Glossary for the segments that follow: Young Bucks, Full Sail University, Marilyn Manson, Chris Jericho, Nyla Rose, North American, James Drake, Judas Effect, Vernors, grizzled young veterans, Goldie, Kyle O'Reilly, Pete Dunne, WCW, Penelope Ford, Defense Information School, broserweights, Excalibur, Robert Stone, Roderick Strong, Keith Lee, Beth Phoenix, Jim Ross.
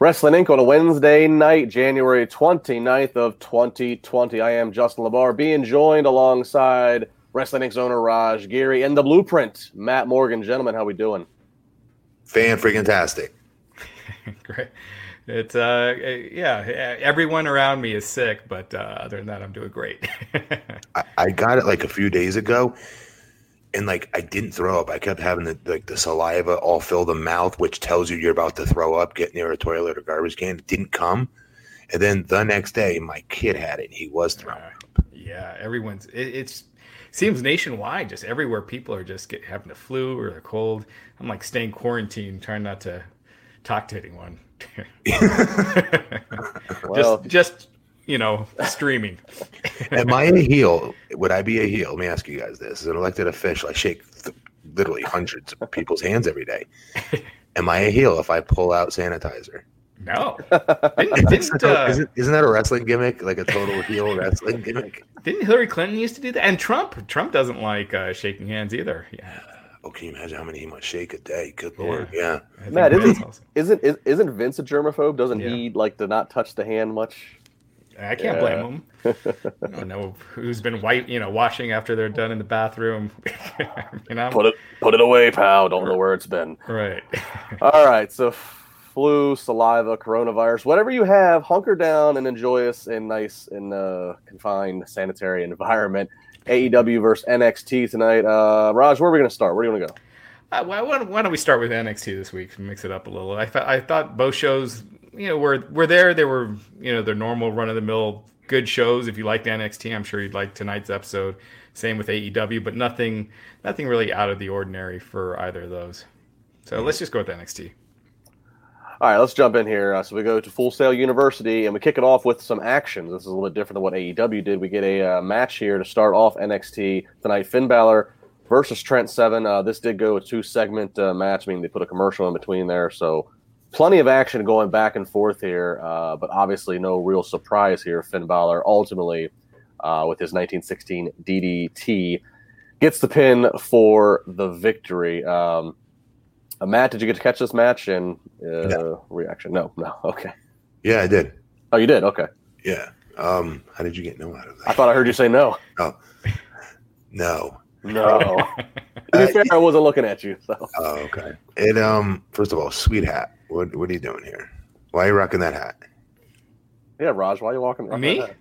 Wrestling Inc. on a Wednesday night, January 29th of 2020. I am Justin LaBar, being joined alongside Wrestling Inc.'s owner, Raj Geary, and the Blueprint, Matt Morgan. Gentlemen, how we doing? Fan-freaking-tastic. Great. It's, everyone around me is sick, but other than that, I'm doing great. I got it like a few days ago, and like I didn't throw up. I kept having the saliva all fill the mouth, which tells you you're about to throw up, get near a toilet or garbage can. It didn't come. And then the next day, my kid had it, and he was throwing up. Yeah, everyone's – it seems nationwide, just everywhere people are just having the flu or a cold. I'm like staying quarantined, trying not to talk to anyone. Well, just – you know, streaming. Am I a heel? Would I be a heel? Let me ask you guys this. As an elected official, I shake literally hundreds of people's hands every day. Am I a heel if I pull out sanitizer? No. Isn't that a wrestling gimmick? Like a total heel wrestling gimmick? Didn't Hillary Clinton used to do that? And Trump doesn't like shaking hands either. Yeah. Oh, can you imagine how many he must shake a day? Good Lord, yeah. Matt, isn't Vince a germaphobe? Doesn't he like to not touch the hand much? I can't blame them. I don't know who's been washing after they're done in the bathroom. Put it away, pal. Don't know where it's been. Right. All right. So flu, saliva, coronavirus, whatever you have, hunker down and enjoy us in nice and confined sanitary environment. AEW versus NXT tonight. Raj, where are we going to start? Where do you want to go? Why don't we start with NXT this week? Mix it up a little. I thought both shows, you know, we're there. They were, you know, their normal run-of-the-mill good shows. If you liked NXT, I'm sure you'd like tonight's episode. Same with AEW, but nothing really out of the ordinary for either of those. So let's just go with NXT. All right, let's jump in here. So we go to Full Sail University, and we kick it off with some actions. This is a little bit different than what AEW did. We get a match here to start off NXT tonight. Finn Balor versus Trent Seven. This did go a two-segment match, meaning they put a commercial in between there, so plenty of action going back and forth here, but obviously no real surprise here. Finn Balor ultimately, with his 1916 DDT, gets the pin for the victory. Matt, did you get to catch this match and no reaction? No. Okay. Yeah, I did. Oh, you did? Okay. Yeah. How did you get no out of that? I thought I heard you say no. Oh. No. To be fair, I wasn't looking at you. So. Oh, okay. And first of all, sweet hat. What are you doing here? Why are you rocking that hat? Yeah, Raj, why are you walking around that hat?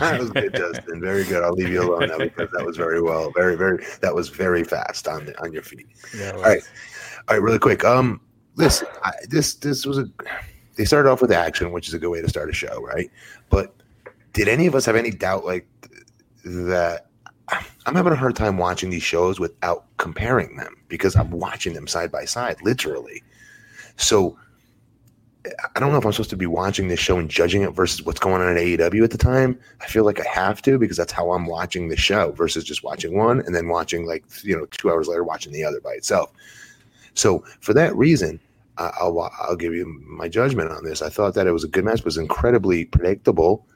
That was good, Justin. Very good. I'll leave you alone now because that was very well. Very, very. That was very fast on your feet. Yeah, all right, really quick. Listen, this was a they started off with action, which is a good way to start a show, right? But did any of us have any doubt like that? I'm having a hard time watching these shows without comparing them because I'm watching them side by side, literally. So I don't know if I'm supposed to be watching this show and judging it versus what's going on at AEW at the time. I feel like I have to because that's how I'm watching the show versus just watching one and then watching, like, you know, 2 hours later watching the other by itself. So for that reason, I'll give you my judgment on this. I thought that it was a good match. It was incredibly predictable.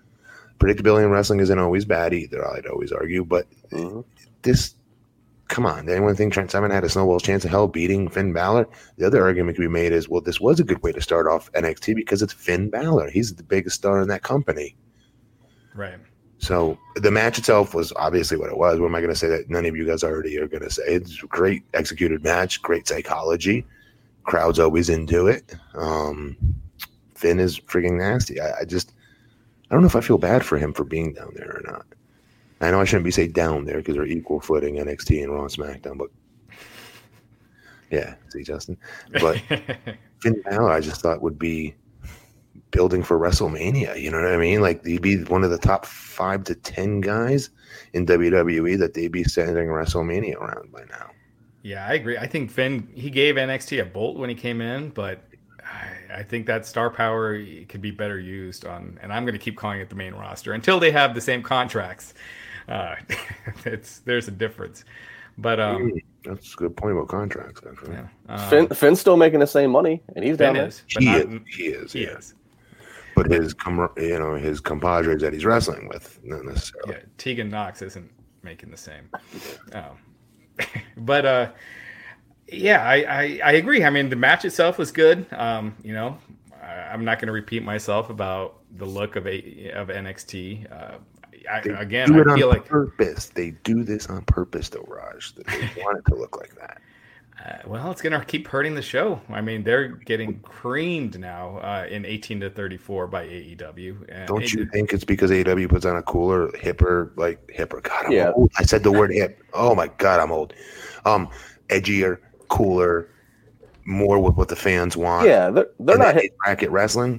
Predictability in wrestling isn't always bad either, I'd always argue. But this, come on. Did anyone think Trent Seven had a snowball's chance of hell beating Finn Balor? The other argument could be made is, well, this was a good way to start off NXT because it's Finn Balor. He's the biggest star in that company. Right. So the match itself was obviously what it was. What am I going to say that none of you guys already are going to say? It's a great executed match, great psychology. Crowd's always into it. Finn is freaking nasty. I don't know if I feel bad for him for being down there or not. I know I shouldn't be saying down there because they're equal footing NXT and Raw and SmackDown, but yeah, see Justin. But Finn Balor, I just thought would be building for WrestleMania. You know what I mean? Like he'd be one of the top 5 to 10 guys in WWE that they'd be sending WrestleMania around by now. Yeah, I agree. I think Finn, he gave NXT a bolt when he came in, but I think that star power could be better used on, and I'm going to keep calling it the main roster until they have the same contracts. There's a difference, but that's a good point about contracts. Actually, yeah. Finn's still making the same money, and he's down there. He is. But his compadres that he's wrestling with, not necessarily. Yeah, Tegan Knox isn't making the same. But. Yeah, I agree. I mean, the match itself was good. I'm not going to repeat myself about the look of NXT. They do this on purpose, though, Raj. That they want it to look like that. Well, it's going to keep hurting the show. I mean, they're getting creamed now in 18 to 34 by AEW. And don't you think it's because AEW puts on a cooler, hipper? God, I'm old. I said the word hip. Oh my God, I'm old. Edgier. Cooler, more with what the fans want. Yeah, they're not hit bracket wrestling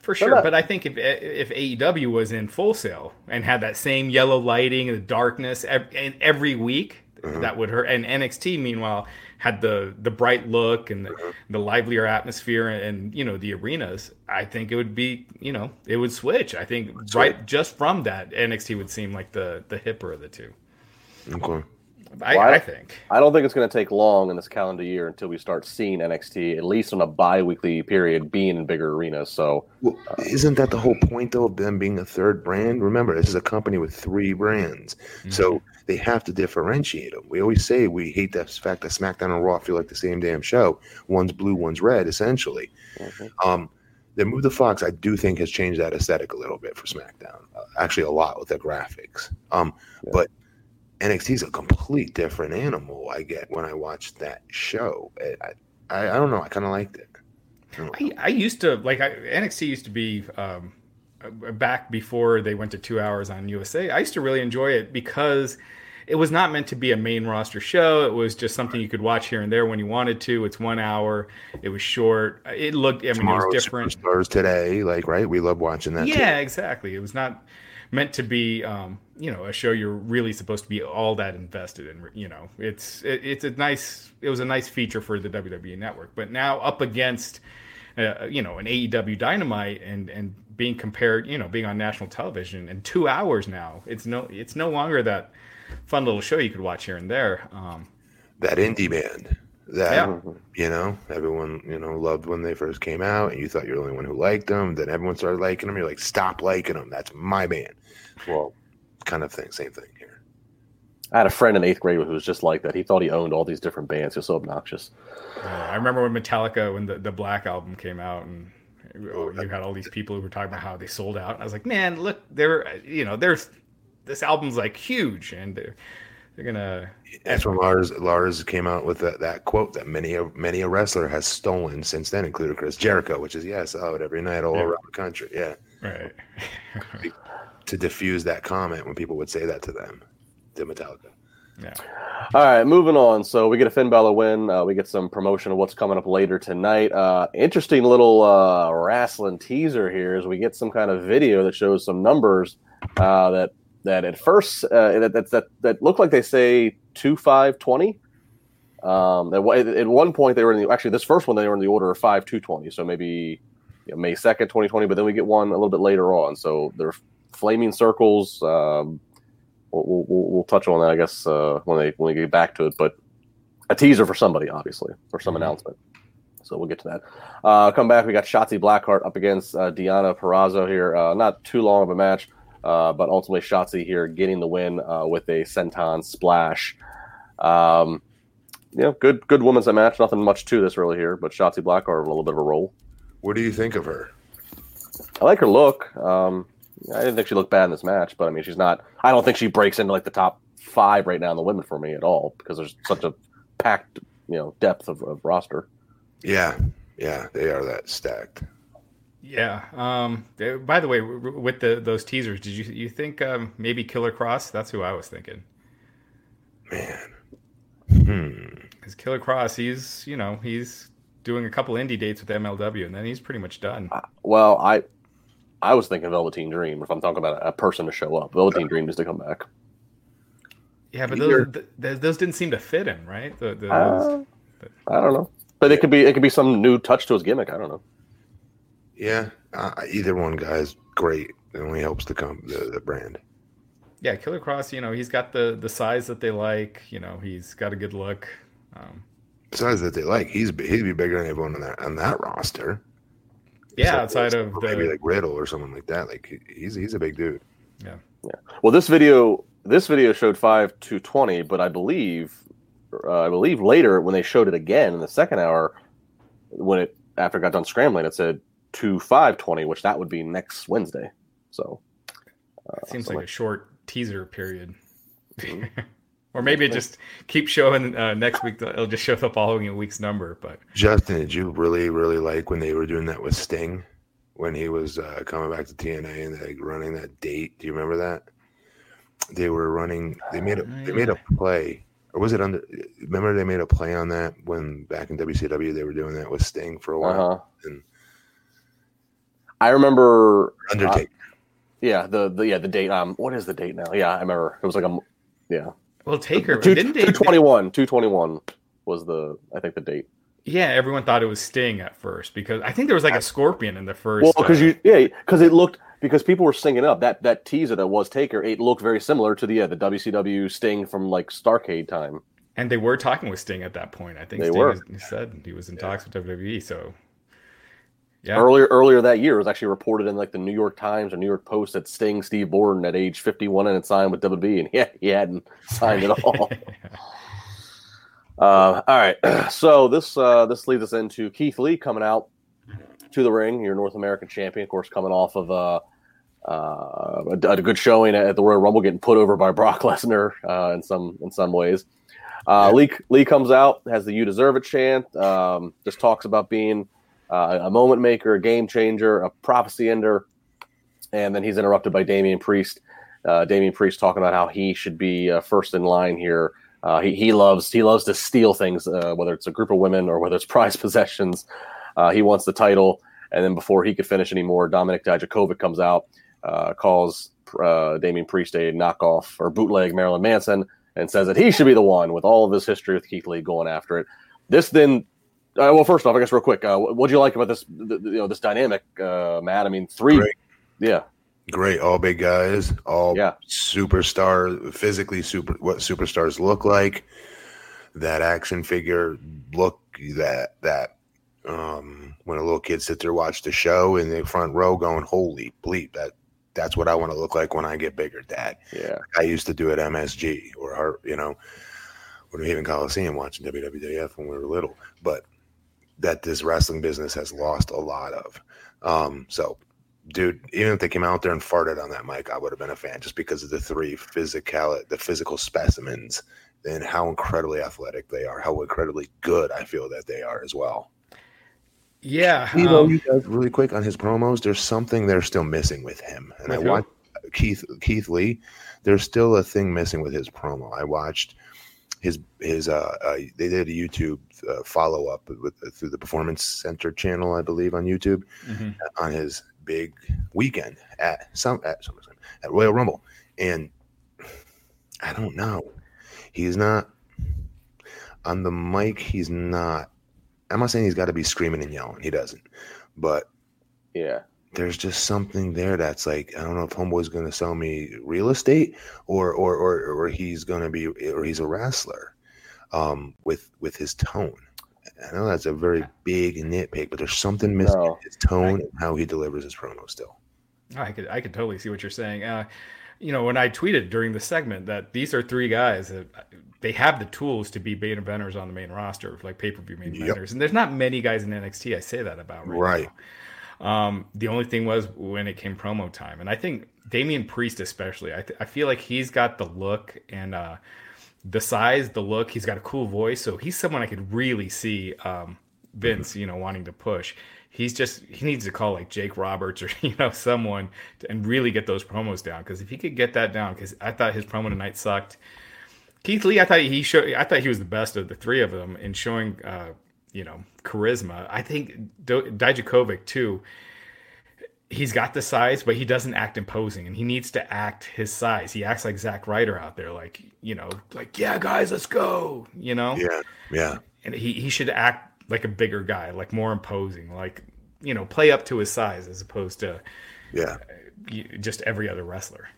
for sure. But I think if AEW was in Full Sail and had that same yellow lighting and the darkness every week, that would hurt. And NXT, meanwhile, had the bright look and the livelier atmosphere and the arenas. I think it would be it would switch. I think just from that, NXT would seem like the hipper of the two. Okay. I don't think it's going to take long in this calendar year until we start seeing NXT, at least on a bi-weekly period, being in bigger arenas. So, isn't that the whole point, though, of them being a third brand? Remember, this is a company with three brands, so they have to differentiate them. We always say we hate the fact that SmackDown and Raw feel like the same damn show. One's blue, one's red, essentially. The move to Fox, I do think, has changed that aesthetic a little bit for SmackDown. Actually, a lot with the graphics. But NXT is a complete different animal. I get when I watched that show. I don't know. I kind of liked it. I used to like NXT used to be back before they went to 2 hours on USA. I used to really enjoy it because it was not meant to be a main roster show. It was just something you could watch here and there when you wanted to. It's 1 hour. It was short. It looked. I mean, it was different. Superstars today, we love watching that. Yeah, too. Exactly. It was not meant to be, a show you're really supposed to be all that invested in. It was a nice feature for the WWE Network. But now up against, an AEW Dynamite and being compared, being on national television in 2 hours now, it's no longer that fun little show you could watch here and there. That indie band everyone loved when they first came out, and you thought you're the only one who liked them. Then everyone started liking them. You're like, stop liking them. That's my band. Well, kind of thing. Same thing here. I had a friend in 8th grade who was just like that. He thought he owned all these different bands. He was so obnoxious. I remember when Metallica, when the Black album came out, and you had all these people who were talking about how they sold out. And I was like, man, look, this album's like huge, and they're gonna. That's when Lars came out with that quote that many a wrestler has stolen since then, including Chris Jericho, which is yes, out every night all around the country. Yeah, right. To diffuse that comment when people would say that to them, to Metallica. Yeah. All right, moving on. So we get a Finn Balor win. We get some promotion of what's coming up later tonight. Interesting little wrestling teaser here is we get some kind of video that shows some numbers that at first that look like they say 2-5-20. At one point they were in the this first one they were in the order of 5-2-20. So maybe May 2nd, 2020. But then we get one a little bit later on. So they're flaming circles. We'll touch on that, I guess, when we get back to it. But a teaser for somebody, obviously, or some announcement. So we'll get to that. Come back. We got Shotzi Blackheart up against Deonna Purrazzo here. Not too long of a match, but ultimately Shotzi here getting the win with a senton splash. Good women's match. Nothing much to this really here, but Shotzi Blackheart a little bit of a role. What do you think of her? I like her look. I didn't think she looked bad in this match, but I mean, she's not. I don't think she breaks into like the top five right now in the women for me at all because there's such a packed, depth of roster. Yeah, they are that stacked. Yeah. By the way, with those teasers, did you think maybe Killer Cross? That's who I was thinking. Man. Because Killer Cross, he's doing a couple indie dates with MLW, and then he's pretty much done. I was thinking Velveteen Dream. If I'm talking about a person to show up, Velveteen Dream is to come back. Yeah, but those didn't seem to fit him, right? I don't know, but it could be some new touch to his gimmick. I don't know. Yeah, either one guy's great. It only helps the brand. Yeah, Killer Cross. He's got the size that they like. He's got a good look. Size that they like. He'd be bigger than everyone on that roster. Yeah, outside of maybe like Riddle or someone like that. Like he's a big dude. Yeah. Well, this video showed 5-2-20, but I believe later when they showed it again in the second hour, after it got done scrambling, it said 2-5-20, which that would be next Wednesday. So it seems like a short teaser period, or maybe it just keeps showing next week. It'll just show the following week's number. But Justin, did you really, really like when they were doing that with Sting when he was coming back to TNA and like running that date? Do you remember that? They were running. They made a play, or was it under? Remember they made a play on that when back in WCW they were doing that with Sting for a while. And I remember Undertaker. The date. What is the date now? Yeah, I remember it was like . Well, Taker 2/21 was the date. Yeah, everyone thought it was Sting at first because I think there was like a scorpion in the first. Well, because people were singing up that teaser that was Taker. It looked very similar to the WCW Sting from like Starcade time. And they were talking with Sting at that point. I think he said he was in talks with WWE. So yeah, earlier that year it was actually reported in like the New York Times or New York Post that Sting Steve Borden at age 51 and had signed with WWE, and he hadn't signed at all. All right, so this leads us into Keith Lee coming out to the ring, your North American champion, of course, coming off of a good showing at the Royal Rumble, getting put over by Brock Lesnar in some ways. Lee comes out, has the "You Deserve It" chant, just talks about being a moment maker, a game changer, a prophecy ender. And then he's interrupted by Damien Priest. Damien Priest talking about how he should be first in line here. He loves to steal things, whether it's a group of women or whether it's prized possessions. He wants the title. And then before he could finish anymore, Dominik Dijakovic comes out, calls Damien Priest a knockoff or bootleg Marilyn Manson, and says that he should be the one with all of his history with Keith Lee going after it. This then... well, first off, I guess real quick, what do you like about this? This dynamic, Matt. I mean, great. All big guys, superstar, physically super. What superstars look like? That action figure look that. When a little kid sits there, watch the show in the front row, going, "Holy bleep! That's what I want to look like when I get bigger, Dad." Yeah, I used to do it at MSG or when we even Coliseum watching WWF when we were little, but. That this wrestling business has lost a lot of. So, dude, even if they came out there and farted on that mic, I would have been a fan just because of the three physical specimens and how incredibly athletic they are, how incredibly good I feel that they are as well. Yeah. You guys, really quick on his promos, there's something they're still missing with him. And I watched Keith Lee. There's still a thing missing with his promo. I watched – They did a YouTube follow up through the Performance Center channel, I believe, on YouTube, on his big weekend at Royal Rumble, and I don't know, he's not on the mic. He's not. I'm not saying he's got to be screaming and yelling. He doesn't, but yeah. There's just something there that's like, I don't know if Homeboy's going to sell me real estate or he's going to be, or he's a wrestler with his tone. I know that's a very big nitpick, but there's something missing in his tone and how he delivers his promo still. I could totally see what you're saying. When I tweeted during the segment that these are three guys that they have the tools to be main eventers on the main roster, like pay-per-view main eventers. And there's not many guys in NXT I say that about right now. The only thing was when it came promo time, and I think Damien Priest especially, I feel like he's got the look and the size, the look. He's got a cool voice, so he's someone I could really see Vince, wanting to push. He's just he needs to call like Jake Roberts or someone and really get those promos down. Because if he could get that down, because I thought his promo tonight sucked. Keith Lee, I thought he was the best of the three of them in showing. Charisma. I think Dijakovic too, he's got the size, but he doesn't act imposing, and he needs to act his size. He acts like Zack Ryder out there, yeah, guys, let's go, Yeah. And he should act like a bigger guy, like more imposing, play up to his size as opposed to just every other wrestler.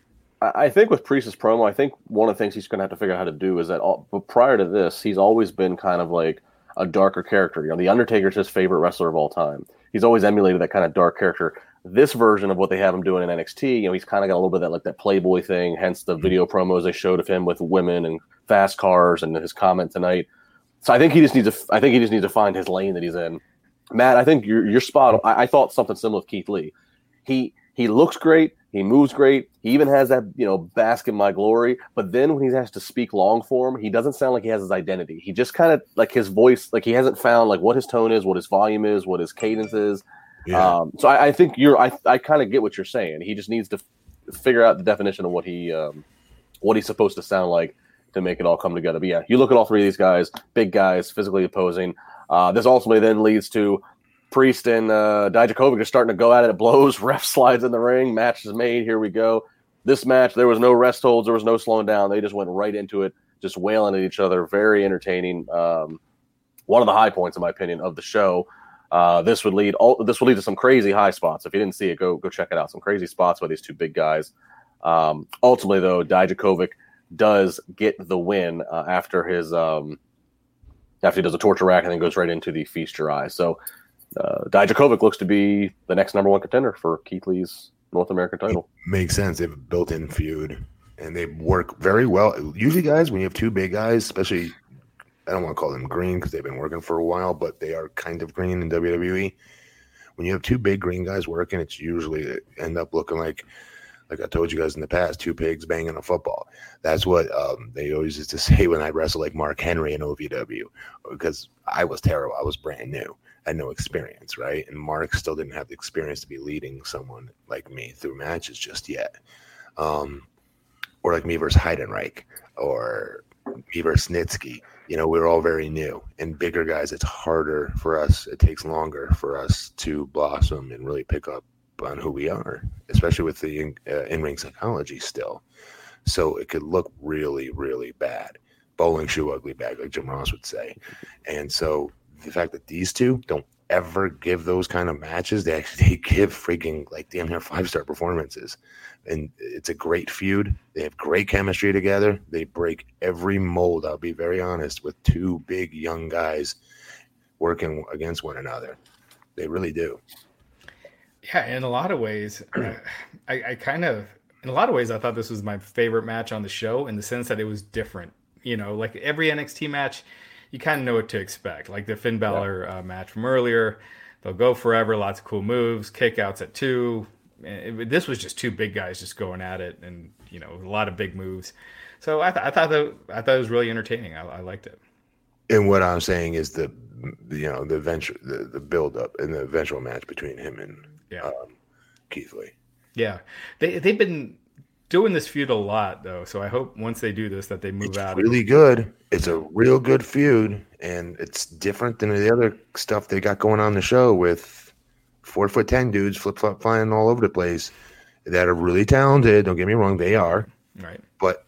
I think with Priest's promo, I think one of the things he's going to have to figure out how to do is that but prior to this, he's always been kind of like a darker character. The Undertaker's his favorite wrestler of all time. He's always emulated that kind of dark character. This version of what they have him doing in NXT, he's kind of got a little bit of that, like that Playboy thing, hence the video promos they showed of him with women and fast cars and his comment tonight. So I think he just needs to find his lane that he's in. Matt, I think you're spot on. I thought something similar with Keith Lee. He looks great. He moves great. He even has that, bask in my glory. But then when he has to speak long form, he doesn't sound like he has his identity. He just kind of like his voice, like he hasn't found like what his tone is, what his volume is, what his cadence is. Yeah. So I think I kind of get what you're saying. He just needs to figure out the definition of what he's supposed to sound like to make it all come together. But yeah, you look at all three of these guys, big guys, physically opposing. This ultimately then leads to Priest and Dijakovic are starting to go at it. It blows. Ref slides in the ring. Match is made. Here we go. This match, there was no rest holds. There was no slowing down. They just went right into it, just wailing at each other. Very entertaining. One of the high points, in my opinion, of the show. This would lead to some crazy high spots. If you didn't see it, go check it out. Some crazy spots by these two big guys. Ultimately, though, Dijakovic does get the win after he does a torture rack and then goes right into the feast your eyes. So. Dijakovic looks to be the next number one contender for Keith Lee's North American title. It makes sense. They have a built-in feud, and they work very well. Usually, guys, when you have two big guys, especially, I don't want to call them green because they've been working for a while, but they are kind of green in WWE. When you have two big green guys working, it's usually they end up looking like I told you guys in the past, two pigs banging a football. That's what they always used to say when I wrestled like Mark Henry in OVW, because I was terrible. I was brand new. I had no experience, right? And Mark still didn't have the experience to be leading someone like me through matches just yet. Or like me versus Heidenreich or me versus Snitsky. We were all very new. And bigger guys, it's harder for us. It takes longer for us to blossom and really pick up on who we are, especially with the in-ring psychology still. So it could look really, really bad. Bowling shoe ugly bag, like Jim Ross would say. And so the fact that these two don't ever give those kind of matches, they give freaking like damn near 5-star performances, and it's a great feud. They have great chemistry together. They break every mold. I'll be very honest, with two big young guys working against one another, they really do. Yeah, in a lot of ways, I thought this was my favorite match on the show in the sense that it was different. Like every NXT match, you kind of know what to expect, like the Finn Balor match from earlier. They'll go forever, lots of cool moves, kickouts at two. This was just two big guys just going at it, and a lot of big moves. So I thought it was really entertaining. I liked it. And what I'm saying is the build up and the eventual match between him and Keith Lee. Yeah, they've been doing this feud a lot, though, so I hope once they do this that they move out. It's really good. It's a real good feud, and it's different than the other stuff they got going on the show with 4'10" dudes flip-flop flying all over the place that are really talented. Don't get me wrong. They are. Right. But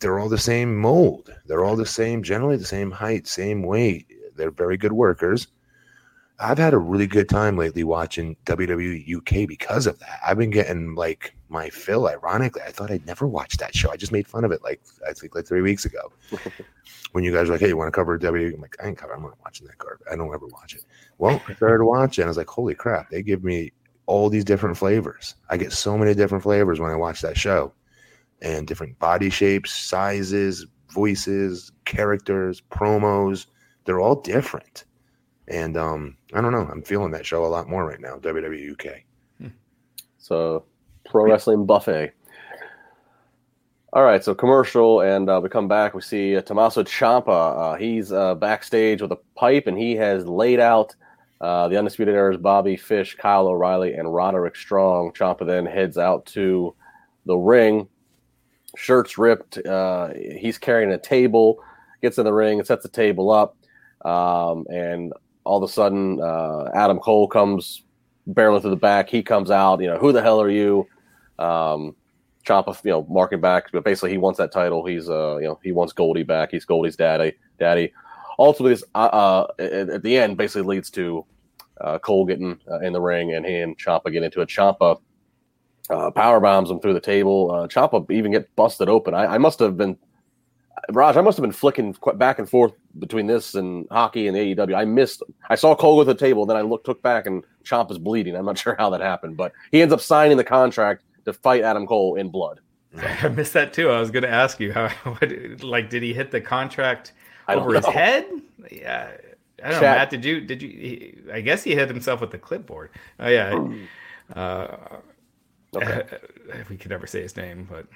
they're all the same mold. They're all the same, generally the same height, same weight. They're very good workers. I've had a really good time lately watching WWE UK because of that. I've been getting like my fill. Ironically, I thought I'd never watch that show. I just made fun of it I think 3 weeks ago when you guys were like, "Hey, you want to cover WWE?" I'm like, "I ain't cover. I'm not watching that card. I don't ever watch it." Well, I started watching. I was like, "Holy crap!" They give me all these different flavors. I get so many different flavors when I watch that show, and different body shapes, sizes, voices, characters, promos. They're all different. And I don't know. I'm feeling that show a lot more right now, WWE UK. So, pro wrestling buffet. All right, so commercial, and we come back. We see Tommaso Ciampa. He's backstage with a pipe, and he has laid out the Undisputed Era's Bobby Fish, Kyle O'Reilly, and Roderick Strong. Ciampa then heads out to the ring. Shirt's ripped. He's carrying a table. Gets in the ring and sets the table up. And all of a sudden, Adam Cole comes barreling through the back. He comes out, who the hell are you? Ciampa, marking back. But basically, he wants that title. He's, he wants Goldie back. He's Goldie's daddy. Ultimately, this, at the end, basically leads to Cole getting in the ring, and he and Ciampa get into it. Ciampa powerbombs him through the table. Ciampa even gets busted open. I must have been flicking back and forth between this and hockey and AEW. I saw Cole with the table, then I took back, and Ciampa's bleeding. I'm not sure how that happened, but he ends up signing the contract to fight Adam Cole in blood. I missed that too. I was going to ask you did he hit the contract over his head? Yeah, I don't know. Matt, did you? I guess he hit himself with the clipboard. Oh yeah. Okay. If we could ever say his name, but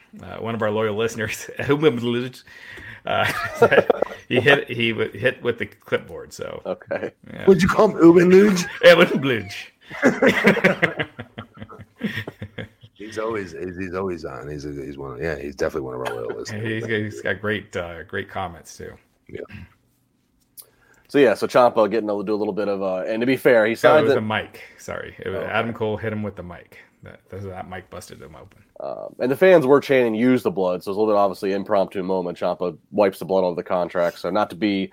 one of our loyal listeners, he hit with the clipboard. So okay, yeah. Would you call him Ubenluge? Ubenluge. He's always on. He's definitely one of our loyal listeners. He's got great comments too. Yeah. So Ciampa getting to do a little bit of and to be fair, he signs it. The mic. Sorry, Adam Cole hit him with the mic. That mic busted them open. And the fans were chanting, use the blood. So it's a little bit obviously impromptu moment. Ciampa wipes the blood out of the contract. So not to be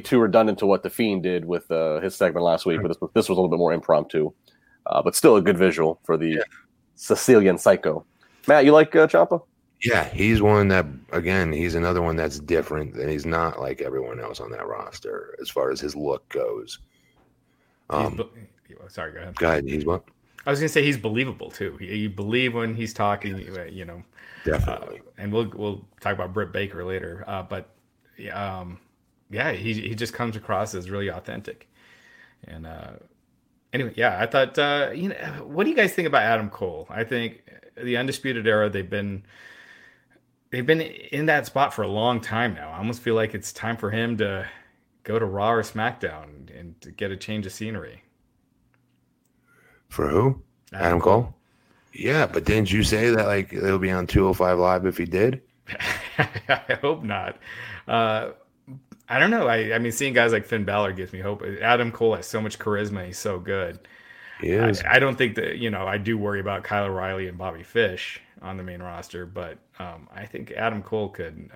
too redundant to what The Fiend did with his segment last week, but this was a little bit more impromptu. But still a good visual for the Sicilian psycho. Matt, you like Ciampa? Yeah, he's one that, again, he's another one that's different. And he's not like everyone else on that roster as far as his look goes. Sorry, go ahead. Go ahead. He's what? I was going to say he's believable too. You believe when he's talking, Definitely. And we'll talk about Britt Baker later. He just comes across as really authentic. And I thought what do you guys think about Adam Cole? I think the Undisputed Era, they've been in that spot for a long time now. I almost feel like it's time for him to go to Raw or SmackDown and to get a change of scenery. For who? Adam Cole? Yeah, but didn't you say that it'll be on 205 Live if he did? I hope not. I don't know. I mean, seeing guys like Finn Balor gives me hope. Adam Cole has so much charisma. He's so good. He is. I don't think that, I do worry about Kyle O'Reilly and Bobby Fish on the main roster, but I think Adam Cole could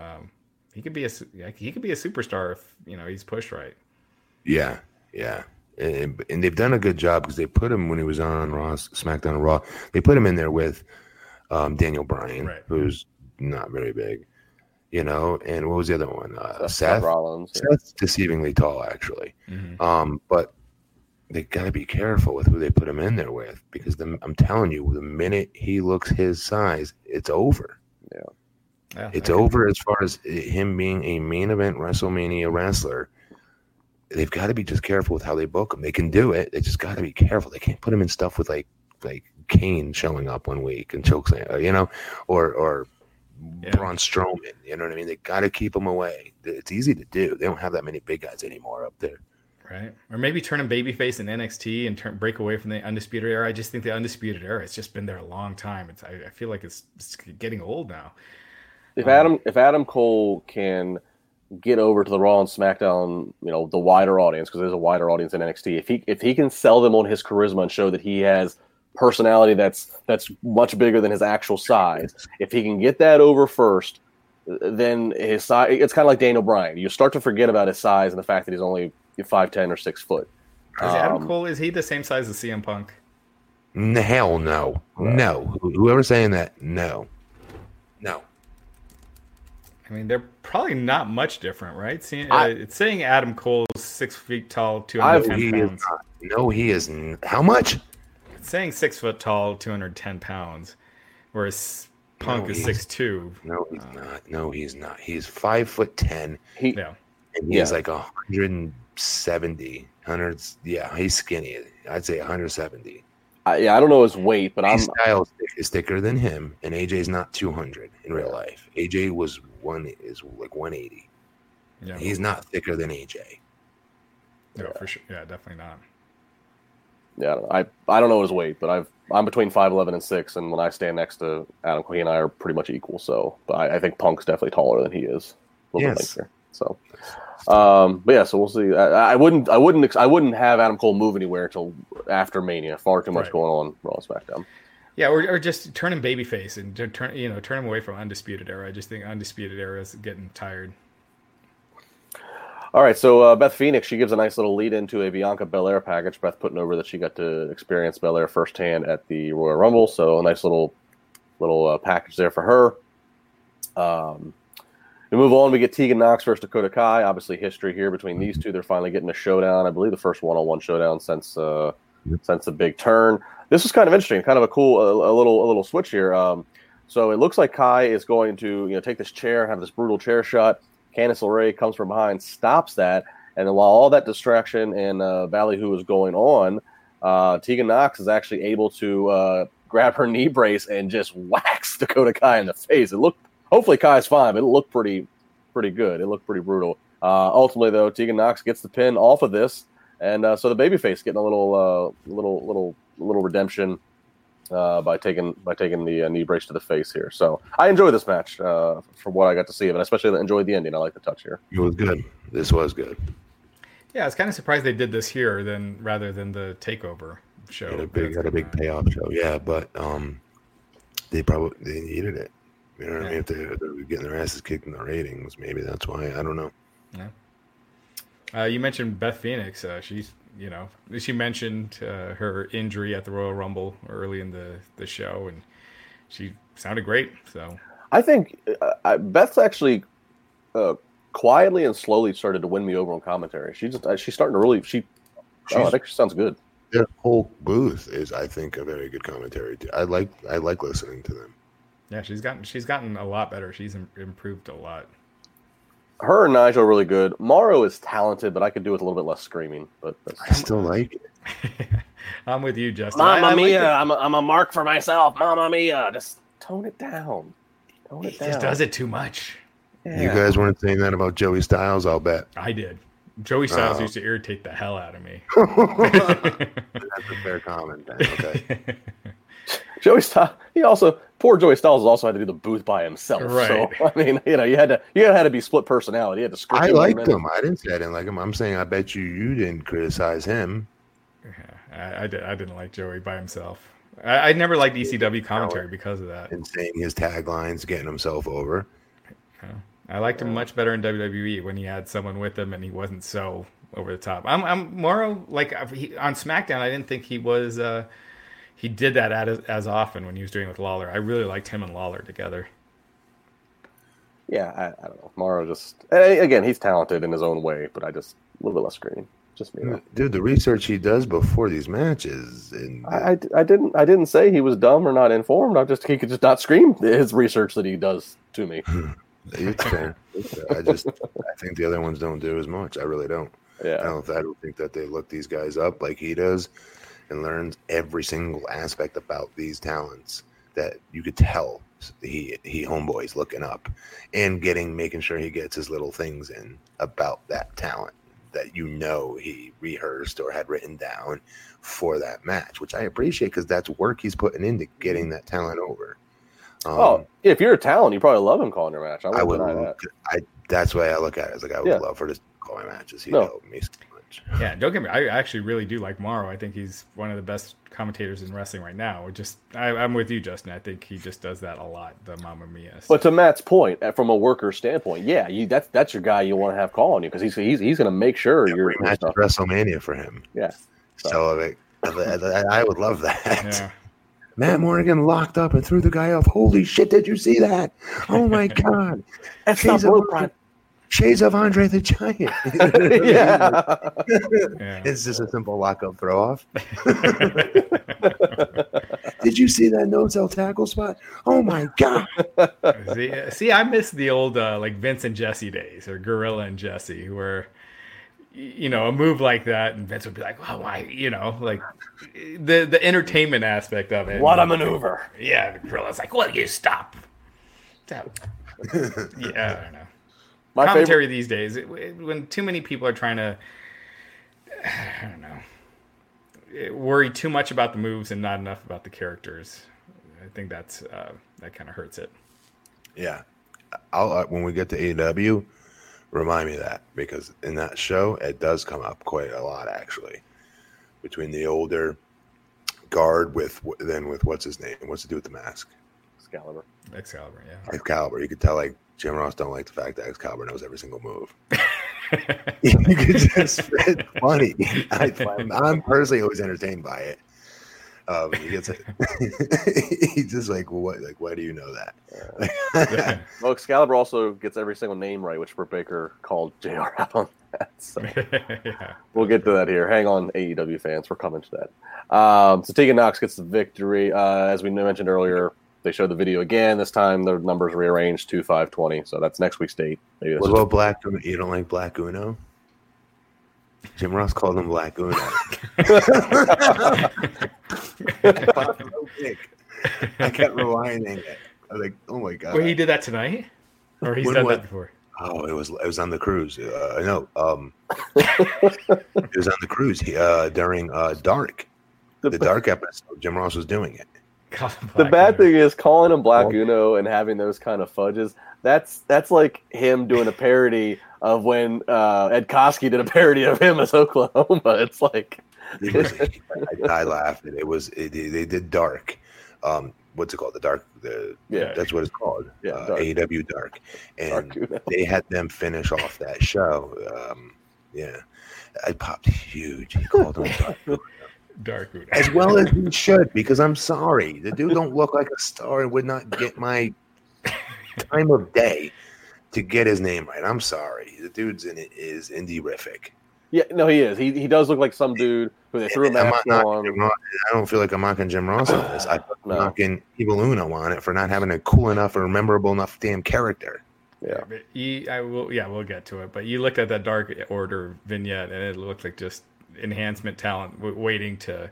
he could be a superstar if, he's pushed right. Yeah, yeah. And they've done a good job because they put him when he was on Raw, SmackDown and Raw. They put him in there with Daniel Bryan, right, who's not very big, And what was the other one? Seth Rollins. Seth's deceivingly tall, actually. Mm-hmm. But they got to be careful with who they put him in there with because I'm telling you, the minute he looks his size, it's over. Yeah, it's over as far as him being a main event WrestleMania wrestler. They've got to be just careful with how they book them. They can do it. They just got to be careful. They can't put them in stuff with like Kane showing up one week and chokeslam, or Braun Strowman. You know what I mean? They got to keep them away. It's easy to do. They don't have that many big guys anymore up there. right? Or maybe turn him babyface in NXT and break away from the Undisputed Era. I just think the Undisputed Era, it's just been there a long time. I feel like it's getting old now. If Adam Cole can get over to the Raw and SmackDown, you know, the wider audience, because there's a wider audience in NXT. If he can sell them on his charisma and show that he has personality that's much bigger than his actual size, if he can get that over first, then his size, it's kind of like Daniel Bryan. You start to forget about his size and the fact that he's only 5'10" or 6 foot. Is Adam Cole, is he the same size as CM Punk? Hell no. No. Whoever's saying that, no. No. I mean, they're probably not much different, right? It's saying Adam Cole's 6 feet tall, 210 pounds. No, he isn't. How much? It's saying 6 foot tall, 210 pounds, whereas Punk is 6'2". No, he's not. No, he's not. He's 5'10". And he's like 170. He's skinny. I'd say 170. I don't know his weight, but his style is thicker than him, and AJ's not 200 in real life. AJ was 180. Yeah. He's not thicker than AJ. No, for sure. Yeah, definitely not. Yeah, I don't know his weight, but I'm between 5'11" and 6, and when I stand next to Adam Cole, he and I are pretty much equal. So, but I think Punk's definitely taller than he is. A little bit thicker. So, so we'll see. I wouldn't have Adam Cole move anywhere until after Mania. Far too much going on Raw and SmackDown. Yeah, or just turn him babyface and turn him away from Undisputed Era. I just think Undisputed Era is getting tired. All right, so Beth Phoenix, she gives a nice little lead into a Bianca Belair package. Beth putting over that she got to experience Belair firsthand at the Royal Rumble, so a nice little package there for her. We move on. We get Tegan Knox versus Dakota Kai. Obviously, history here between these two. They're finally getting a showdown. I believe the first one-on-one showdown since the big turn. This is kind of interesting. Kind of a cool, a little switch here. So it looks like Kai is going to take this chair, have this brutal chair shot. Candice LeRae comes from behind, stops that, and then while all that distraction and ballyhoo is going on, Tegan Knox is actually able to grab her knee brace and just whacks Dakota Kai in the face. It looked. Hopefully Kai's fine, but it looked pretty good. It looked pretty brutal. Ultimately, though, Tegan Knox gets the pin off of this, and so the babyface getting a little redemption by taking the knee brace to the face here. So I enjoyed this match from what I got to see of it. I especially enjoyed the ending. I like the touch here. It was good. This was good. Yeah, I was kind of surprised they did this here rather than the takeover show. Had a big payoff show. Yeah, but they needed it. You know what I mean? If they're getting their asses kicked in the ratings, maybe that's why. I don't know. Yeah. You mentioned Beth Phoenix. She mentioned her injury at the Royal Rumble early in the show, and she sounded great. So I think Beth's actually quietly and slowly started to win me over on commentary. She's starting to really. I think she sounds good. Their whole booth is, I think, a very good commentary. I like listening to them. Yeah, she's gotten a lot better. She's improved a lot. Her and Nigel are really good. Morrow is talented, but I could do with a little bit less screaming. But I still like it. I'm with you, Justin. Mamma mia! Like I'm a mark for myself. Mamma mia! Just tone it down. He just does it too much. Yeah. You guys weren't saying that about Joey Styles, I'll bet. I did. Joey Styles used to irritate the hell out of me. That's a fair comment. Then. Okay. Joey Styles. Poor Joey Styles also had to do the booth by himself. Right. So I mean, you had to be split personality. You had to scream. I liked him. I didn't say I didn't like him. I'm saying I bet you didn't criticize him. Yeah, I didn't like Joey by himself. I never liked ECW commentary because of that. And saying his taglines, getting himself over. I liked him much better in WWE when he had someone with him and he wasn't so over the top. I'm Morrow, on SmackDown. I didn't think he was. He did that as often when he was doing it with Lawler. I really liked him and Lawler together. Yeah, I don't know. Morrow just... Again, he's talented in his own way, but I just... A little bit less screening. Just me. Dude, the research he does before these matches... And I didn't say he was dumb or not informed. He could just not scream his research that he does to me. It's fair. I think the other ones don't do as much. I really don't. Yeah. I don't think that they look these guys up like he does. And learns every single aspect about these talents that you could tell he homeboy's looking up and making sure he gets his little things in about that talent. that he rehearsed or had written down for that match, which I appreciate because that's work he's putting into getting that talent over. Oh, if you're a talent, you probably love him calling your match. I would love that. That's the way I look at it. It's like I would love for this to call my matches. He helped me so much. Yeah, don't get me. I actually really do like Morrow. I think he's one of the best commentators in wrestling right now. I'm with you, Justin. I think he just does that a lot. The Mamma Mia. Stuff. But to Matt's point, from a worker standpoint, that's your guy you want to have call on you because he's going to make sure you're match at WrestleMania for him. Yeah. So I would love that. Yeah. Matt Morgan locked up and threw the guy off. Holy shit, did you see that? Oh, my God. That's not blueprint. Shades of Andre the Giant. Yeah. It's just a simple lock-up throw-off. Did you see that no-sell tackle spot? Oh, my God. See, I miss the old Vince and Jesse days or Gorilla and Jesse where – a move like that, and Vince would be like, "Wow, the entertainment aspect of it." What a maneuver! Yeah, Gorilla's like, "Will you stop?" Yeah, I don't know. My commentary these days, when too many people are trying to, worry too much about the moves and not enough about the characters. I think that's that kind of hurts it. Yeah, I'll when we get to AEW. Remind me of that, because in that show, it does come up quite a lot, actually, between the older guard with what's his name? What's to do with the mask? Excalibur, yeah. Excalibur. You could tell, Jim Ross don't like the fact that Excalibur knows every single move. You could just it's funny. I'm personally always entertained by it. He gets he's just why do you know that? Well, Excalibur also gets every single name right, which Britt Baker called JR out on that. So we'll get to that here. Hang on, AEW fans, we're coming to that. So Tegan Knox gets the victory. As we mentioned earlier, they showed the video again. This time their numbers rearranged 2-5-20. So that's next week's date. What about Black? You don't like Black Uno? Jim Ross called him Black Uno. I kept rewinding it. I was like, "Oh my God!" Wait, he did that tonight, or he's done that before? Oh, it was on the cruise. It was on the cruise. He, during Dark, the Dark episode, Jim Ross was doing it. The bad thing is calling him Black Uno and having those kind of fudges. That's like him doing a parody of when Ed Koski did a parody of him as Oklahoma. It's like I laughed. It was they did Dark. What's it called? The Dark. That's what it's called. Yeah, AEW Dark, and Dark they had them finish off that show. I popped huge. He called them Dark. Dark Uno. As well as he should, because I'm sorry, the dude don't look like a star and would not get my time of day to get his name right. I'm sorry, the dude's in it is indie-rific. Yeah, no, he is. He does look like some dude who they threw a mask on. I don't feel like I'm mocking Jim Ross on this. I'm mocking Evil Uno on it for not having a cool enough or memorable enough damn character. Yeah, but we'll get to it. But you looked at that Dark Order vignette, and it looked like just enhancement talent waiting to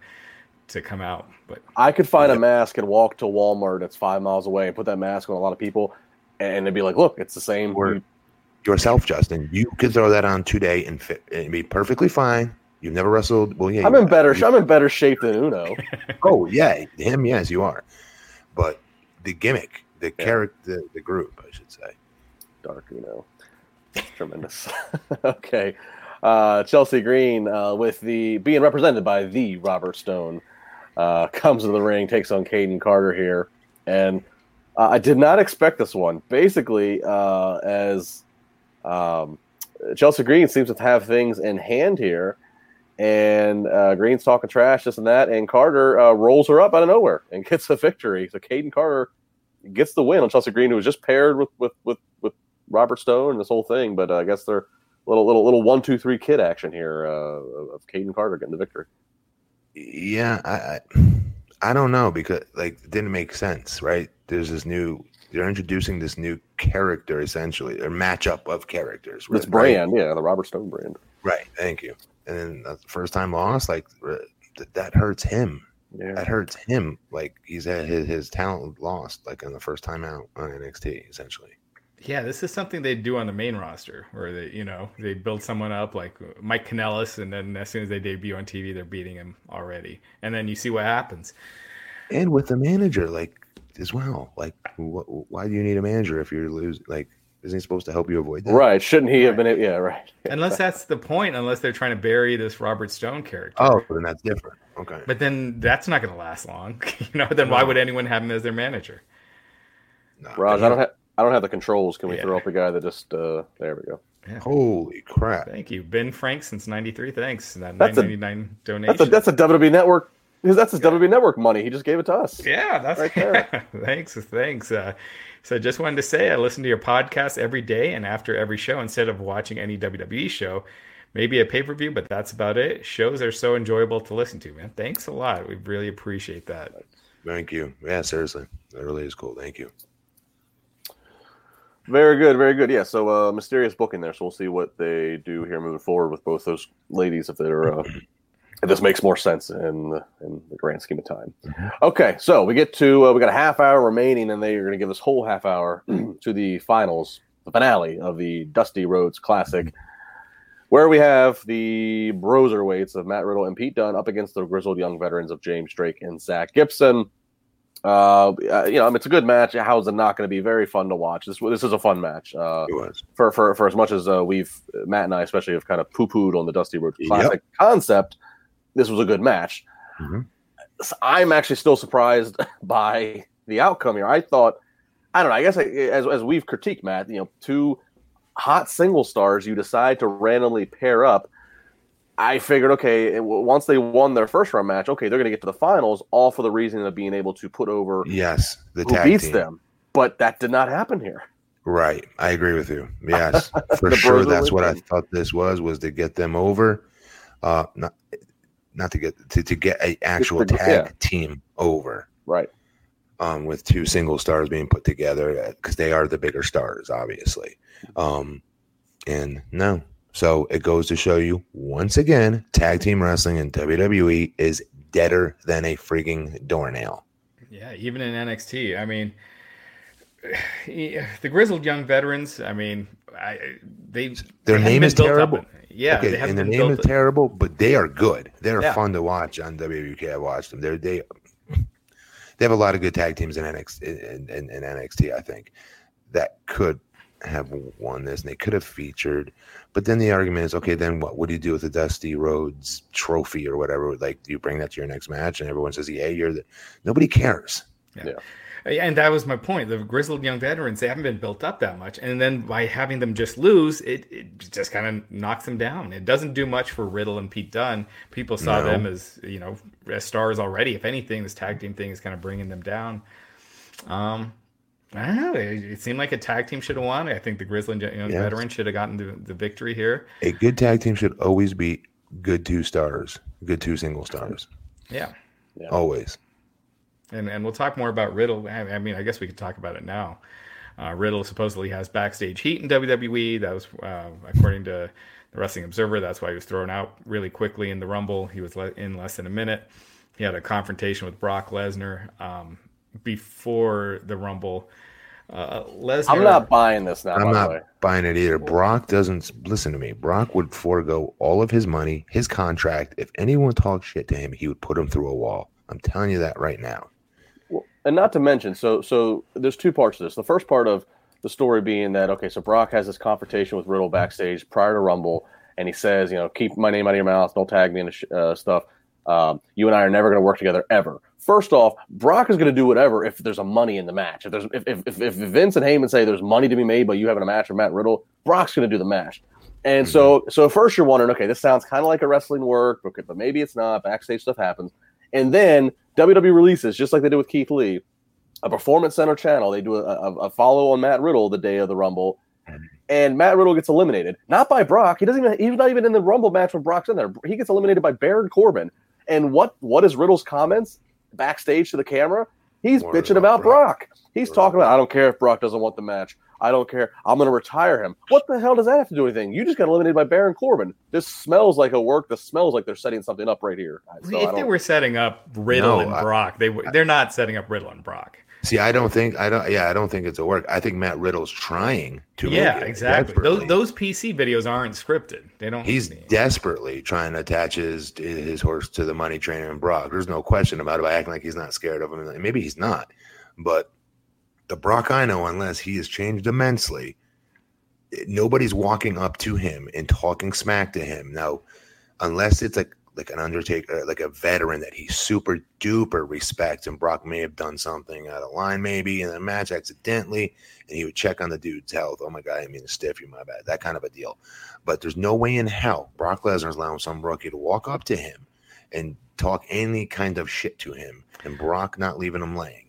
come out. But I could find a mask and walk to Walmart that's 5 miles away and put that mask on a lot of people, and they'd be like, "Look, it's the same." Or yourself, Justin, you could throw that on today and fit and be perfectly fine. You've never wrestled. Well, yeah, I'm in better shape than Uno. Oh yeah, him. Yes, you are. But the gimmick, the character, the group, I should say, Dark Uno, it's tremendous. Okay. Chelsea Green, with the being represented by the Robert Stone, comes to the ring, takes on Kayden Carter here, and I did not expect this one. Basically, as Chelsea Green seems to have things in hand here, and Green's talking trash, this and that, and Carter rolls her up out of nowhere and gets a victory. So Kayden Carter gets the win on Chelsea Green, who was just paired with Robert Stone and this whole thing, but I guess they're little 1-2-3 kid action here of Kayden Carter getting the victory. Yeah, I don't know because it didn't make sense, right? They're introducing this new character essentially, or matchup of characters. This brand, right? Yeah, the Robert Stone brand. Right, thank you. And then the first time loss, that hurts him. Yeah. That hurts him. He's at his talent lost, in the first time out on NXT, essentially. Yeah, this is something they do on the main roster, where they, you know, they build someone up like Mike Kanellis, and then as soon as they debut on TV, they're beating him already, and then you see what happens. And with the manager, like as well, like why do you need a manager if you're losing? Like, isn't he supposed to help you avoid that? Right? Shouldn't he have been? Yeah, right. Unless that's the point. Unless they're trying to bury this Robert Stone character. Oh, then that's different. Okay. But then that's not going to last long, you know. Then why would anyone have him as their manager? No, Raj, I don't have the controls. Can we throw up a guy that just? There we go. Yeah. Holy crap! Thank you, Ben Frank, since '93. Thanks. That $9.99 donation. That's a WWE Network. Because that's his WB Network money. He just gave it to us. Yeah, that's right there. Thanks. So just wanted to say I listen to your podcast every day and after every show instead of watching any WWE show. Maybe a pay-per-view, but that's about it. Shows are so enjoyable to listen to, man. Thanks a lot. We really appreciate that. Thank you. Yeah, seriously. That really is cool. Thank you. Very good, very good. Yeah, so mysterious booking there. So we'll see what they do here moving forward with both those ladies if they're – this makes more sense in the grand scheme of time. Okay, so we get to we got a half hour remaining, and they are going to give this whole half hour to the finals, the finale of the Dusty Rhodes Classic, where we have the Broserweights of Matt Riddle and Pete Dunne up against the grizzled young veterans of James Drake and Zach Gibson. You know, I mean, it's a good match. How is it not going to be very fun to watch? This is a fun match. It was for as much as Matt and I especially have kind of poo-pooed on the Dusty Rhodes Classic concept. This was a good match. Mm-hmm. I'm actually still surprised by the outcome here. I thought, I don't know, I guess as we've critiqued, Matt, you know, two hot single stars you decide to randomly pair up. I figured, okay, once they won their first round match, okay, they're going to get to the finals, all for the reason of being able to put over the tag who beats team. Them. But that did not happen here. Right. I agree with you. Yes, for sure. That's what I thought this was to get them over. Not to get to get an actual tag team over, right? With two single stars being put together because they are the bigger stars, obviously. And no, so it goes to show you once again, tag team wrestling in WWE is deader than a frigging doornail. Yeah, even in NXT, I mean, the grizzled young veterans. I mean, their name is terrible. Yeah, okay, and the name is terrible, but they are good. They're fun to watch on WWK. I watched them. They have a lot of good tag teams in NXT, I think, that could have won this, and they could have featured. But then the argument is, okay, then what? What do you do with the Dusty Rhodes trophy or whatever? Like, do you bring that to your next match? And everyone says, yeah, you're the – nobody cares. Yeah, and that was my point. The grizzled young veterans, they haven't been built up that much. And then by having them just lose, it just kind of knocks them down. It doesn't do much for Riddle and Pete Dunne. People saw them as, you know, as stars already. If anything, this tag team thing is kind of bringing them down. I don't know. It seemed like a tag team should have won. I think the grizzled young veterans should have gotten the victory here. A good tag team should always be good two stars, good two single stars. Yeah. Always. And we'll talk more about Riddle. I mean, I guess we could talk about it now. Riddle supposedly has backstage heat in WWE. That was, according to the Wrestling Observer, that's why he was thrown out really quickly in the Rumble. He was in less than a minute. He had a confrontation with Brock Lesnar before the Rumble. Lesnar, I'm not buying this now. I'm not buying it either. Brock doesn't listen to me. Brock would forego all of his money, his contract. If anyone talked shit to him, he would put him through a wall. I'm telling you that right now. And not to mention, so there's two parts to this. The first part of the story being that, okay, so Brock has this confrontation with Riddle backstage prior to Rumble, and he says, you know, keep my name out of your mouth, don't tag me in stuff. You and I are never going to work together ever. First off, Brock is going to do whatever if there's a money in the match. If there's if Vince and Heyman say there's money to be made by you having a match with Matt Riddle, Brock's going to do the match. And so first you're wondering, okay, this sounds kind of like a wrestling work, but maybe it's not. Backstage stuff happens. And then WWE releases, just like they did with Keith Lee, a Performance Center channel. They do a follow on Matt Riddle the day of the Rumble, and Matt Riddle gets eliminated. Not by Brock. He's not even in the Rumble match when Brock's in there. He gets eliminated by Baron Corbin. And what is Riddle's comments backstage to the camera? He's bitching about Brock. He's talking about, I don't care if Brock doesn't want the match. I don't care. I'm going to retire him. What the hell does that have to do with anything? You just got eliminated by Baron Corbin. This smells like a work. This smells like they're setting something up right here. So if they were setting up Riddle and Brock, they're not setting up Riddle and Brock. See, I don't think it's a work. I think Matt Riddle's trying to. Yeah, make it exactly. Those PC videos aren't scripted. They don't. He's desperately trying to attach his horse to the money trainer and Brock. There's no question about it. By acting like he's not scared of him, maybe he's not. But the Brock I know, unless he has changed immensely, nobody's walking up to him and talking smack to him now, unless it's like an Undertaker, like a veteran that he super duper respects, and Brock may have done something out of line maybe in a match accidentally, and he would check on the dude's health. Oh my God, I didn't mean to stiff you, my bad. That kind of a deal. But there's no way in hell Brock Lesnar's allowing some rookie to walk up to him and talk any kind of shit to him, and Brock not leaving him laying.